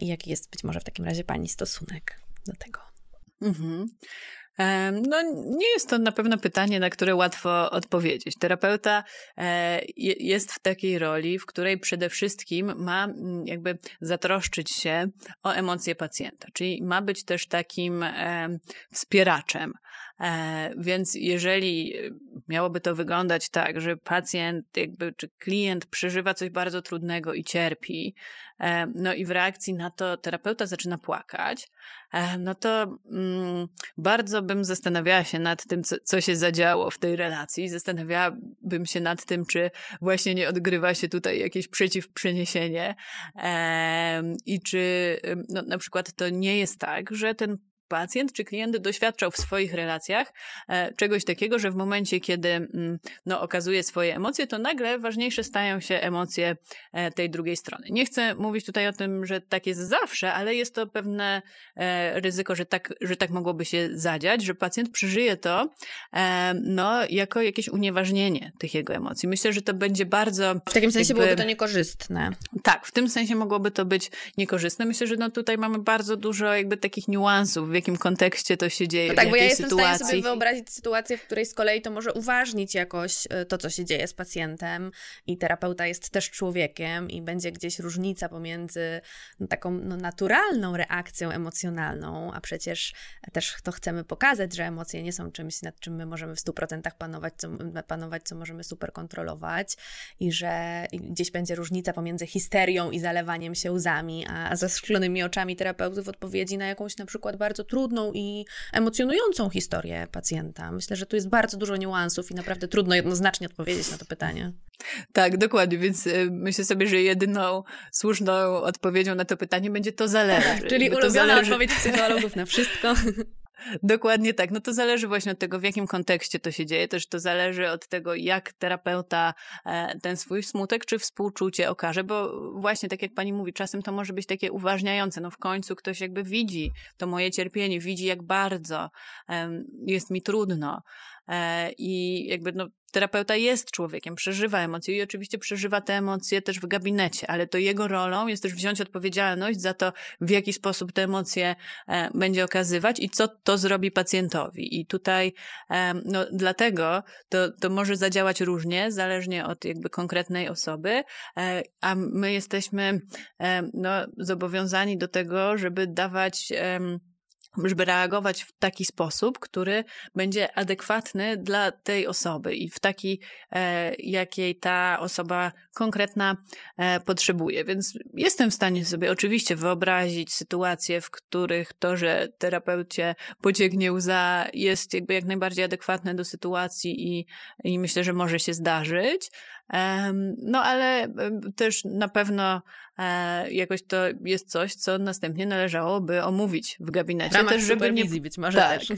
jaki jest być może w takim razie Pani stosunek do tego. No nie jest to na pewno pytanie, na które łatwo odpowiedzieć. Terapeuta jest w takiej roli, w której przede wszystkim ma jakby zatroszczyć się o emocje pacjenta, czyli ma być też takim wspieraczem. Więc jeżeli miałoby to wyglądać tak, że pacjent jakby, czy klient przeżywa coś bardzo trudnego i cierpi, no i w reakcji na to terapeuta zaczyna płakać, no to bardzo bym zastanawiała się nad tym, co się zadziało w tej relacji. Zastanawiałabym się nad tym, czy właśnie nie odgrywa się tutaj jakieś przeciwprzeniesienie i czy na przykład to nie jest tak, że ten pacjent czy klient doświadczał w swoich relacjach czegoś takiego, że w momencie, kiedy okazuje swoje emocje, to nagle ważniejsze stają się emocje tej drugiej strony. Nie chcę mówić tutaj o tym, że tak jest zawsze, ale jest to pewne ryzyko, że tak mogłoby się zadziać, że pacjent przeżyje to jako jakieś unieważnienie tych jego emocji. Myślę, że to będzie bardzo... W takim sensie byłoby to niekorzystne. Tak, w tym sensie mogłoby to być niekorzystne. Myślę, że tutaj mamy bardzo dużo takich niuansów, w jakim kontekście to się dzieje, w jakiej sytuacji. Tak, bo ja jestem w stanie sobie wyobrazić sytuację, w której z kolei to może uważnić jakoś to, co się dzieje z pacjentem i terapeuta jest też człowiekiem i będzie gdzieś różnica pomiędzy taką naturalną reakcją emocjonalną, a przecież też to chcemy pokazać, że emocje nie są czymś, nad czym my możemy w 100% panować, co możemy super kontrolować i że gdzieś będzie różnica pomiędzy histerią i zalewaniem się łzami, a zasklonymi oczami terapeutów odpowiedzi na jakąś na przykład bardzo trudną i emocjonującą historię pacjenta. Myślę, że tu jest bardzo dużo niuansów i naprawdę trudno jednoznacznie odpowiedzieć na to pytanie. Tak, dokładnie, więc myślę sobie, że jedyną słuszną odpowiedzią na to pytanie będzie to zależy. Tak, czyli ulubiona odpowiedź psychologów na wszystko. Dokładnie tak. To zależy właśnie od tego, w jakim kontekście to się dzieje. Też to zależy od tego, jak terapeuta ten swój smutek czy współczucie okaże, bo właśnie tak jak pani mówi, czasem to może być takie uważniające. W końcu ktoś widzi to moje cierpienie, widzi jak bardzo jest mi trudno. I terapeuta jest człowiekiem, przeżywa emocje i oczywiście przeżywa te emocje też w gabinecie, ale to jego rolą jest też wziąć odpowiedzialność za to, w jaki sposób te emocje będzie okazywać i co to zrobi pacjentowi. I tutaj dlatego to może zadziałać różnie, zależnie od konkretnej osoby, a my jesteśmy zobowiązani do tego, żeby żeby reagować w taki sposób, który będzie adekwatny dla tej osoby i w taki, jakiej ta osoba konkretna potrzebuje. Więc jestem w stanie sobie oczywiście wyobrazić sytuacje, w których to, że terapeucie pocieknie łza, jest jak najbardziej adekwatne do sytuacji i myślę, że może się zdarzyć. Ale też na pewno jakoś to jest coś, co następnie należałoby omówić w gabinecie. W ramach też, superwizji być może też.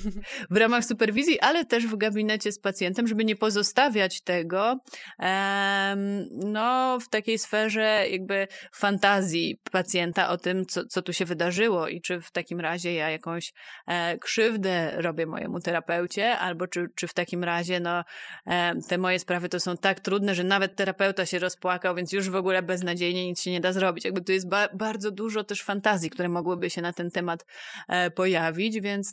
W ramach superwizji, ale też w gabinecie z pacjentem, żeby nie pozostawiać tego w takiej sferze fantazji pacjenta o tym, co tu się wydarzyło i czy w takim razie ja jakąś krzywdę robię mojemu terapeucie, albo czy w takim razie te moje sprawy to są tak trudne, że nawet terapeuta się rozpłakał, więc już w ogóle beznadziejnie nic się nie da zrobić. Tu jest bardzo dużo też fantazji, które mogłyby się na ten temat pojawić, więc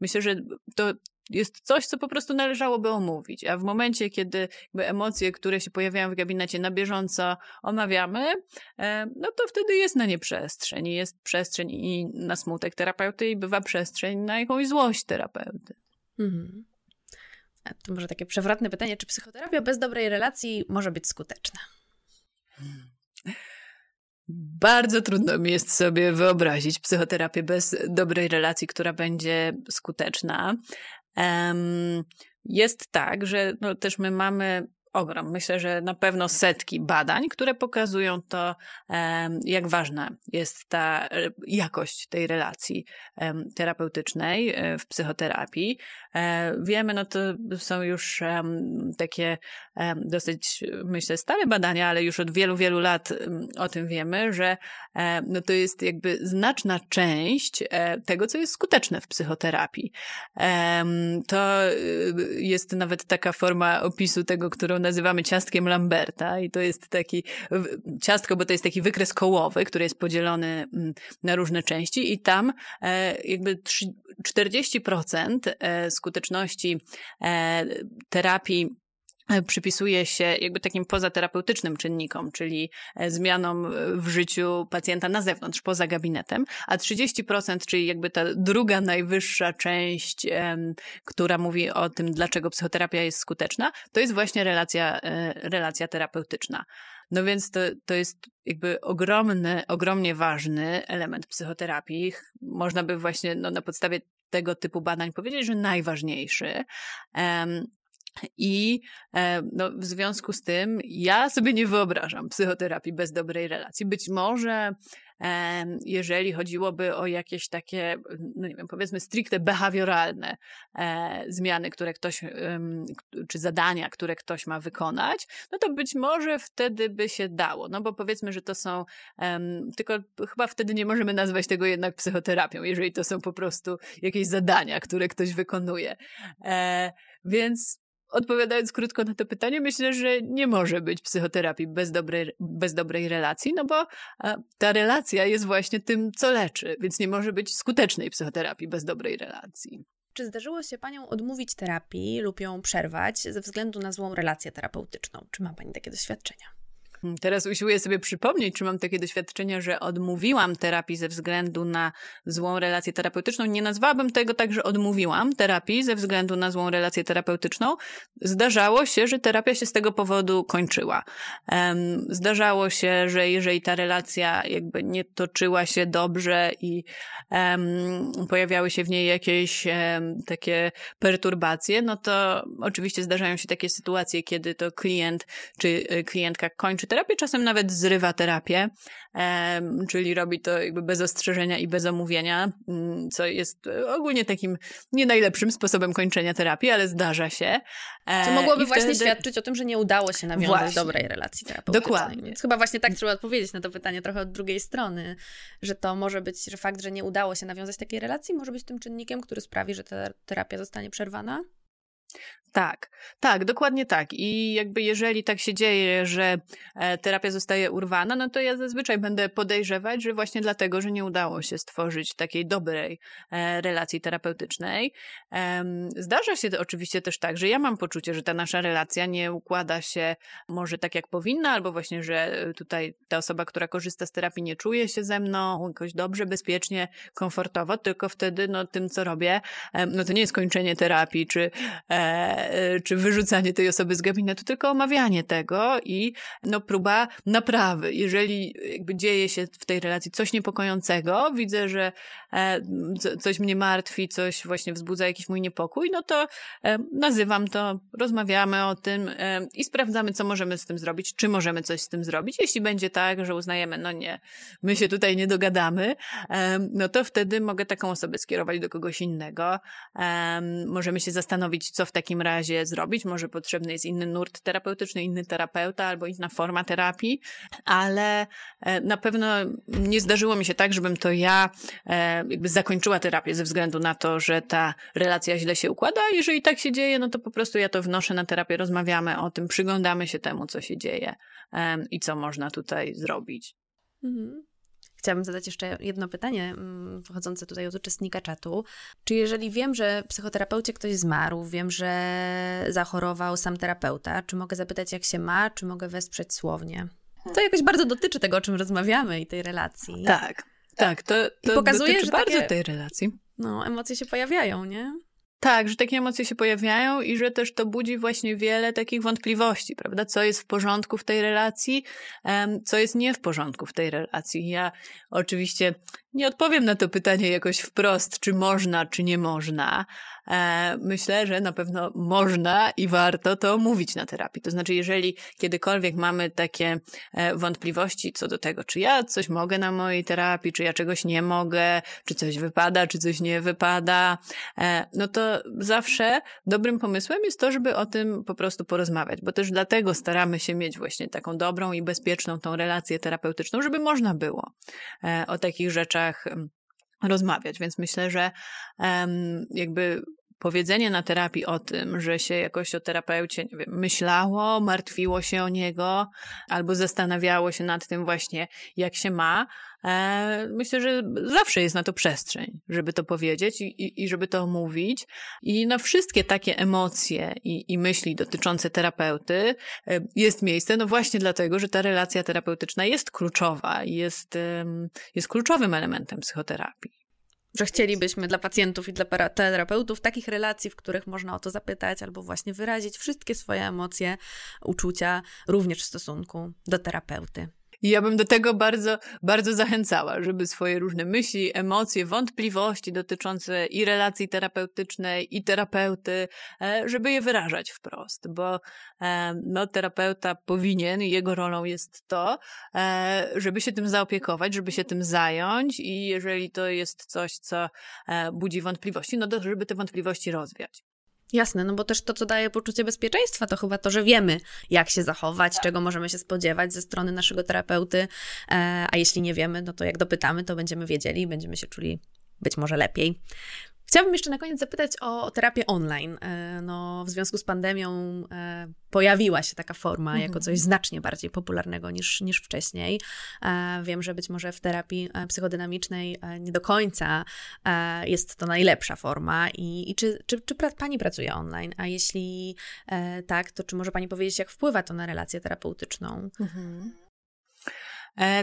myślę, że to jest coś, co po prostu należałoby omówić, a w momencie, kiedy emocje, które się pojawiają w gabinecie na bieżąco omawiamy, to wtedy jest na nie przestrzeń. Jest przestrzeń i na smutek terapeuty i bywa przestrzeń na jakąś złość terapeuty. Mhm. To może takie przewrotne pytanie, czy psychoterapia bez dobrej relacji może być skuteczna? Bardzo trudno mi jest sobie wyobrazić psychoterapię bez dobrej relacji, która będzie skuteczna. Jest tak, że też my mamy ogrom, myślę, że na pewno setki badań, które pokazują to, jak ważna jest ta jakość tej relacji terapeutycznej w psychoterapii. Wiemy, to są już takie dosyć, myślę, stare badania, ale już od wielu, wielu lat o tym wiemy, że to jest znaczna część tego, co jest skuteczne w psychoterapii. To jest nawet taka forma opisu tego, którą nazywamy ciastkiem Lamberta i to jest taki ciastko, bo to jest taki wykres kołowy, który jest podzielony na różne części i tam 40% skuteczności terapii przypisuje się takim pozaterapeutycznym czynnikom, czyli zmianom w życiu pacjenta na zewnątrz, poza gabinetem, a 30%, czyli ta druga najwyższa część, która mówi o tym, dlaczego psychoterapia jest skuteczna, to jest właśnie relacja terapeutyczna. Więc to jest ogromnie ważny element psychoterapii. Można by właśnie na podstawie tego typu badań powiedzieć, że najważniejszy. I no, w związku z tym ja sobie nie wyobrażam psychoterapii bez dobrej relacji. Być może jeżeli chodziłoby o jakieś takie, no nie wiem, powiedzmy stricte behawioralne zmiany, które ktoś, czy zadania, które ktoś ma wykonać, no to być może wtedy by się dało, no bo powiedzmy, że to są, tylko chyba wtedy nie możemy nazwać tego jednak psychoterapią, jeżeli to są po prostu jakieś zadania, które ktoś wykonuje. Więc odpowiadając krótko na to pytanie, myślę, że nie może być psychoterapii bez dobrej relacji, no bo ta relacja jest właśnie tym, co leczy, więc nie może być skutecznej psychoterapii bez dobrej relacji. Czy zdarzyło się Panią odmówić terapii lub ją przerwać ze względu na złą relację terapeutyczną? Czy ma Pani takie doświadczenia? Teraz usiłuję sobie przypomnieć, czy mam takie doświadczenie, że odmówiłam terapii ze względu na złą relację terapeutyczną. Nie nazwałabym tego tak, że odmówiłam terapii ze względu na złą relację terapeutyczną. Zdarzało się, że terapia się z tego powodu kończyła. Zdarzało się, że jeżeli ta relacja jakby nie toczyła się dobrze i pojawiały się w niej jakieś takie perturbacje, no to oczywiście zdarzają się takie sytuacje, kiedy to klient czy klientka kończy terapię, czasem nawet zrywa terapię, czyli robi to jakby bez ostrzeżenia i bez omówienia, co jest ogólnie takim nie najlepszym sposobem kończenia terapii, ale zdarza się. Co mogłoby wtedy właśnie świadczyć o tym, że nie udało się nawiązać dobrej relacji terapeutycznej. Dokładnie. Więc chyba właśnie tak trzeba odpowiedzieć na to pytanie trochę od drugiej strony, że to może być, że fakt, że nie udało się nawiązać takiej relacji, może być tym czynnikiem, który sprawi, że ta terapia zostanie przerwana? Tak, dokładnie tak. I jakby jeżeli tak się dzieje, że terapia zostaje urwana, no to ja zazwyczaj będę podejrzewać, że właśnie dlatego, że nie udało się stworzyć takiej dobrej relacji terapeutycznej. Zdarza się to oczywiście też tak, że ja mam poczucie, że ta nasza relacja nie układa się może tak jak powinna, albo właśnie, że tutaj ta osoba, która korzysta z terapii, nie czuje się ze mną jakoś dobrze, bezpiecznie, komfortowo, tylko wtedy no tym, co robię, no to nie jest kończenie terapii, czy wyrzucanie tej osoby z gabinetu, tylko omawianie tego i no, próba naprawy. Jeżeli jakby dzieje się w tej relacji coś niepokojącego, widzę, że coś mnie martwi, coś właśnie wzbudza jakiś mój niepokój, no to nazywam to, rozmawiamy o tym i sprawdzamy, co możemy z tym zrobić, czy możemy coś z tym zrobić. Jeśli będzie tak, że uznajemy, no nie, my się tutaj nie dogadamy, no to wtedy mogę taką osobę skierować do kogoś innego. Możemy się zastanowić, co w takim razie zrobić. Może potrzebny jest inny nurt terapeutyczny, inny terapeuta albo inna forma terapii, ale na pewno nie zdarzyło mi się tak, żebym to ja jakby zakończyła terapię ze względu na to, że ta relacja źle się układa. Jeżeli tak się dzieje, no to po prostu ja to wnoszę na terapię, rozmawiamy o tym, przyglądamy się temu, co się dzieje i co można tutaj zrobić. Mhm. Chciałabym zadać jeszcze jedno pytanie pochodzące tutaj od uczestnika czatu. Czy jeżeli wiem, że psychoterapeucie ktoś zmarł, wiem, że zachorował sam terapeuta, czy mogę zapytać, jak się ma, czy mogę wesprzeć słownie? To jakoś bardzo dotyczy tego, o czym rozmawiamy i tej relacji. Tak. To pokazuje, dotyczy że bardzo tej relacji. No, emocje się pojawiają, nie? Tak, że takie emocje się pojawiają i że też to budzi właśnie wiele takich wątpliwości, prawda? Co jest w porządku w tej relacji, co jest nie w porządku w tej relacji. Ja oczywiście nie odpowiem na to pytanie jakoś wprost, czy można, czy nie można. Myślę, że na pewno można i warto to omówić na terapii. To znaczy, jeżeli kiedykolwiek mamy takie wątpliwości co do tego, czy ja coś mogę na mojej terapii, czy ja czegoś nie mogę, czy coś wypada, czy coś nie wypada, no to zawsze dobrym pomysłem jest to, żeby o tym po prostu porozmawiać, bo też dlatego staramy się mieć właśnie taką dobrą i bezpieczną tą relację terapeutyczną, żeby można było o takich rzeczach rozmawiać, więc myślę, że jakby powiedzenie na terapii o tym, że się jakoś o terapeucie, nie wiem, myślało, martwiło się o niego, albo zastanawiało się nad tym właśnie, jak się ma, myślę, że zawsze jest na to przestrzeń, żeby to powiedzieć i żeby to omówić. I na wszystkie takie emocje i myśli dotyczące terapeuty jest miejsce, no właśnie dlatego, że ta relacja terapeutyczna jest kluczowa i jest kluczowym elementem psychoterapii. Że chcielibyśmy dla pacjentów i dla terapeutów takich relacji, w których można o to zapytać albo właśnie wyrazić wszystkie swoje emocje, uczucia, również w stosunku do terapeuty. I ja bym do tego bardzo, bardzo zachęcała, żeby swoje różne myśli, emocje, wątpliwości dotyczące i relacji terapeutycznej, i terapeuty, żeby je wyrażać wprost, bo no, terapeuta powinien, jego rolą jest to, żeby się tym zaopiekować, żeby się tym zająć i jeżeli to jest coś, co budzi wątpliwości, no to żeby te wątpliwości rozwiać. Jasne, no bo też to, co daje poczucie bezpieczeństwa, to chyba to, że wiemy, jak się zachować, czego możemy się spodziewać ze strony naszego terapeuty, a jeśli nie wiemy, no to jak dopytamy, to będziemy wiedzieli i będziemy się czuli być może lepiej. Chciałabym jeszcze na koniec zapytać o terapię online. No, w związku z pandemią pojawiła się taka forma jako coś znacznie bardziej popularnego niż wcześniej. Wiem, że być może w terapii psychodynamicznej nie do końca jest to najlepsza forma. I czy Pani pracuje online? A jeśli tak, to czy może Pani powiedzieć, jak wpływa to na relację terapeutyczną?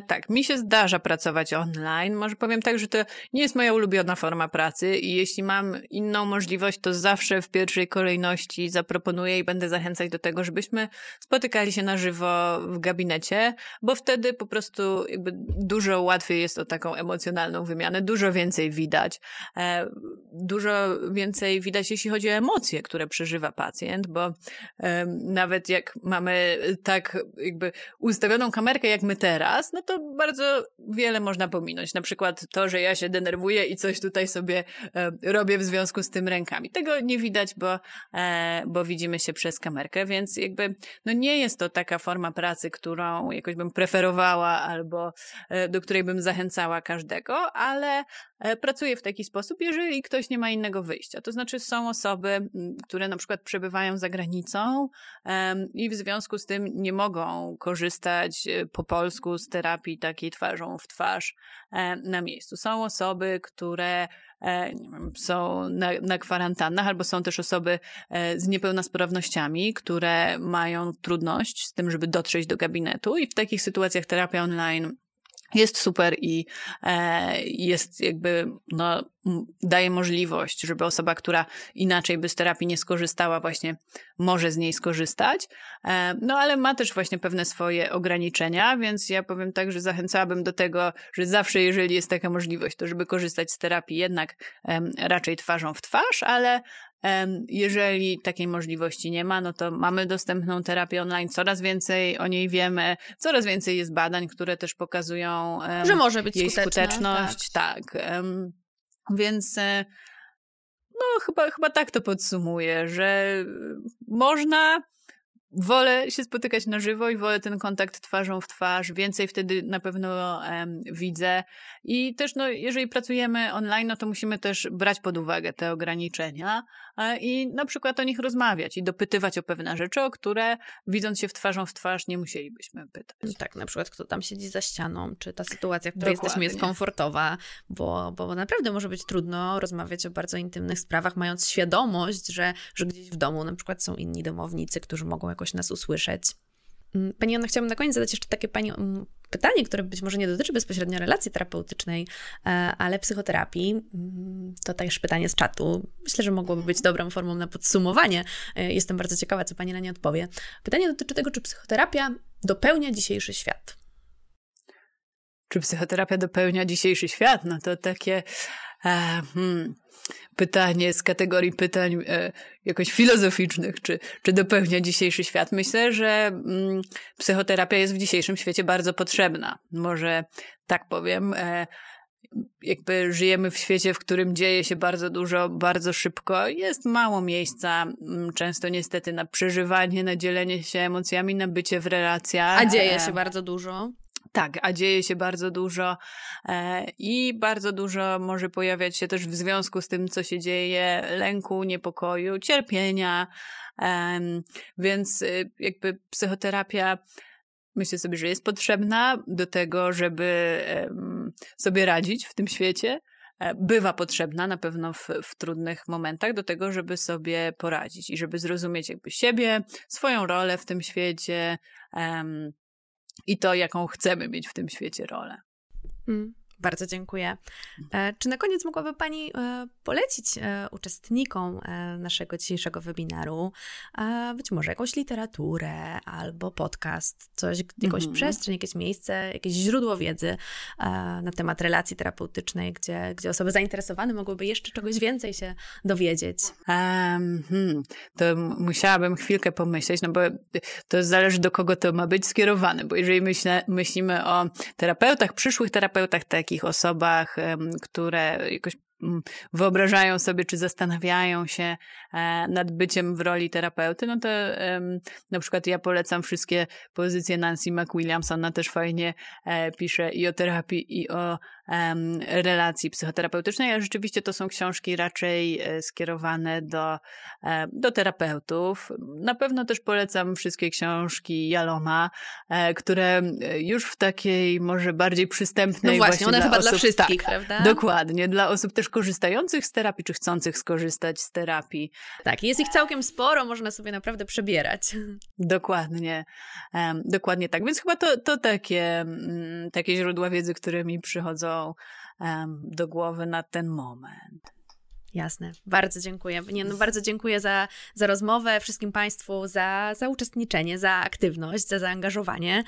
Tak, mi się zdarza pracować online. Może powiem tak, że to nie jest moja ulubiona forma pracy i jeśli mam inną możliwość, to zawsze w pierwszej kolejności zaproponuję i będę zachęcać do tego, żebyśmy spotykali się na żywo w gabinecie, bo wtedy po prostu jakby dużo łatwiej jest o taką emocjonalną wymianę, dużo więcej widać. Dużo więcej widać, jeśli chodzi o emocje, które przeżywa pacjent, bo nawet jak mamy tak jakby ustawioną kamerkę jak my teraz, no to bardzo wiele można pominąć. Na przykład to, że ja się denerwuję i coś tutaj sobie robię w związku z tym rękami. Tego nie widać, bo widzimy się przez kamerkę, więc jakby no nie jest to taka forma pracy, którą jakoś bym preferowała albo do której bym zachęcała każdego, ale pracuję w taki sposób, jeżeli ktoś nie ma innego wyjścia. To znaczy są osoby, które na przykład przebywają za granicą i w związku z tym nie mogą korzystać po polsku z terapii takiej twarzą w twarz na miejscu. Są osoby, które nie wiem, są na kwarantannach, albo są też osoby z niepełnosprawnościami, które mają trudność z tym, żeby dotrzeć do gabinetu i w takich sytuacjach terapia online jest super i jest jakby, no, daje możliwość, żeby osoba, która inaczej by z terapii nie skorzystała, właśnie może z niej skorzystać. No ale ma też właśnie pewne swoje ograniczenia, więc ja powiem tak, że zachęcałabym do tego, że zawsze, jeżeli jest taka możliwość, to żeby korzystać z terapii jednak raczej twarzą w twarz, ale jeżeli takiej możliwości nie ma, no to mamy dostępną terapię online, coraz więcej o niej wiemy, coraz więcej jest badań, które też pokazują że może być jej skuteczność. Tak. Więc no chyba tak to podsumuję, że można... Wolę się spotykać na żywo i wolę ten kontakt twarzą w twarz, więcej wtedy na pewno widzę i też no, jeżeli pracujemy online, no to musimy też brać pod uwagę te ograniczenia i na przykład o nich rozmawiać i dopytywać o pewne rzeczy, o które widząc się twarzą w twarz nie musielibyśmy pytać. Tak, na przykład kto tam siedzi za ścianą, czy ta sytuacja, w której jesteśmy jest komfortowa, bo naprawdę może być trudno rozmawiać o bardzo intymnych sprawach, mając świadomość, że gdzieś w domu na przykład są inni domownicy, którzy mogą jakoś nas usłyszeć. Pani Joanno, chciałabym na koniec zadać jeszcze takie Pani pytanie, które być może nie dotyczy bezpośrednio relacji terapeutycznej, ale psychoterapii. To też pytanie z czatu. Myślę, że mogłoby być dobrą formą na podsumowanie. Jestem bardzo ciekawa, co Pani na nie odpowie. Pytanie dotyczy tego, czy psychoterapia dopełnia dzisiejszy świat? Czy psychoterapia dopełnia dzisiejszy świat? No to takie... pytanie z kategorii pytań jakoś filozoficznych, czy dopełnia dzisiejszy świat. Myślę, że psychoterapia jest w dzisiejszym świecie bardzo potrzebna. Może tak powiem. Jakby żyjemy w świecie, w którym dzieje się bardzo dużo, bardzo szybko. Jest mało miejsca, często niestety, na przeżywanie, na dzielenie się emocjami, na bycie w relacjach. A dzieje się bardzo dużo. Tak, a dzieje się bardzo dużo i bardzo dużo może pojawiać się też w związku z tym, co się dzieje, lęku, niepokoju, cierpienia, więc jakby psychoterapia myślę sobie, że jest potrzebna do tego, żeby sobie radzić w tym świecie. Bywa potrzebna na pewno w trudnych momentach do tego, żeby sobie poradzić i żeby zrozumieć jakby siebie, swoją rolę w tym świecie, i to, jaką chcemy mieć w tym świecie rolę. Bardzo dziękuję. Czy na koniec mogłaby Pani polecić uczestnikom naszego dzisiejszego webinaru być może jakąś literaturę albo podcast, coś, jakąś przestrzeń, jakieś miejsce, jakieś źródło wiedzy na temat relacji terapeutycznej, gdzie osoby zainteresowane mogłyby jeszcze czegoś więcej się dowiedzieć? To musiałabym chwilkę pomyśleć, no bo to zależy, do kogo to ma być skierowane, bo jeżeli myślimy o terapeutach, przyszłych terapeutach, takich osobach, które jakoś wyobrażają sobie, czy zastanawiają się nad byciem w roli terapeuty, no to na przykład ja polecam wszystkie pozycje Nancy McWilliams, ona też fajnie pisze i o terapii, i o relacji psychoterapeutycznej, ale rzeczywiście to są książki raczej skierowane do terapeutów. Na pewno też polecam wszystkie książki Jaloma, które już w takiej może bardziej przystępnej właśnie dla osób, dla wszystkich, prawda? Dokładnie, dla osób też korzystających z terapii, czy chcących skorzystać z terapii. Tak, jest ich całkiem sporo, można sobie naprawdę przebierać. Dokładnie, dokładnie tak. Więc chyba to takie źródła wiedzy, które mi przychodzą do głowy na ten moment. Jasne, bardzo dziękuję. Bardzo dziękuję za rozmowę, wszystkim Państwu za uczestniczenie, za aktywność, za zaangażowanie.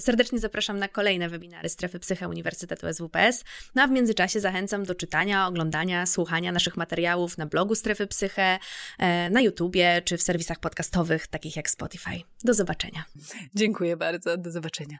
Serdecznie zapraszam na kolejne webinary Strefy Psyche Uniwersytetu SWPS. A w międzyczasie zachęcam do czytania, oglądania, słuchania naszych materiałów na blogu Strefy Psyche, na YouTubie czy w serwisach podcastowych takich jak Spotify. Do zobaczenia. Dziękuję bardzo, do zobaczenia.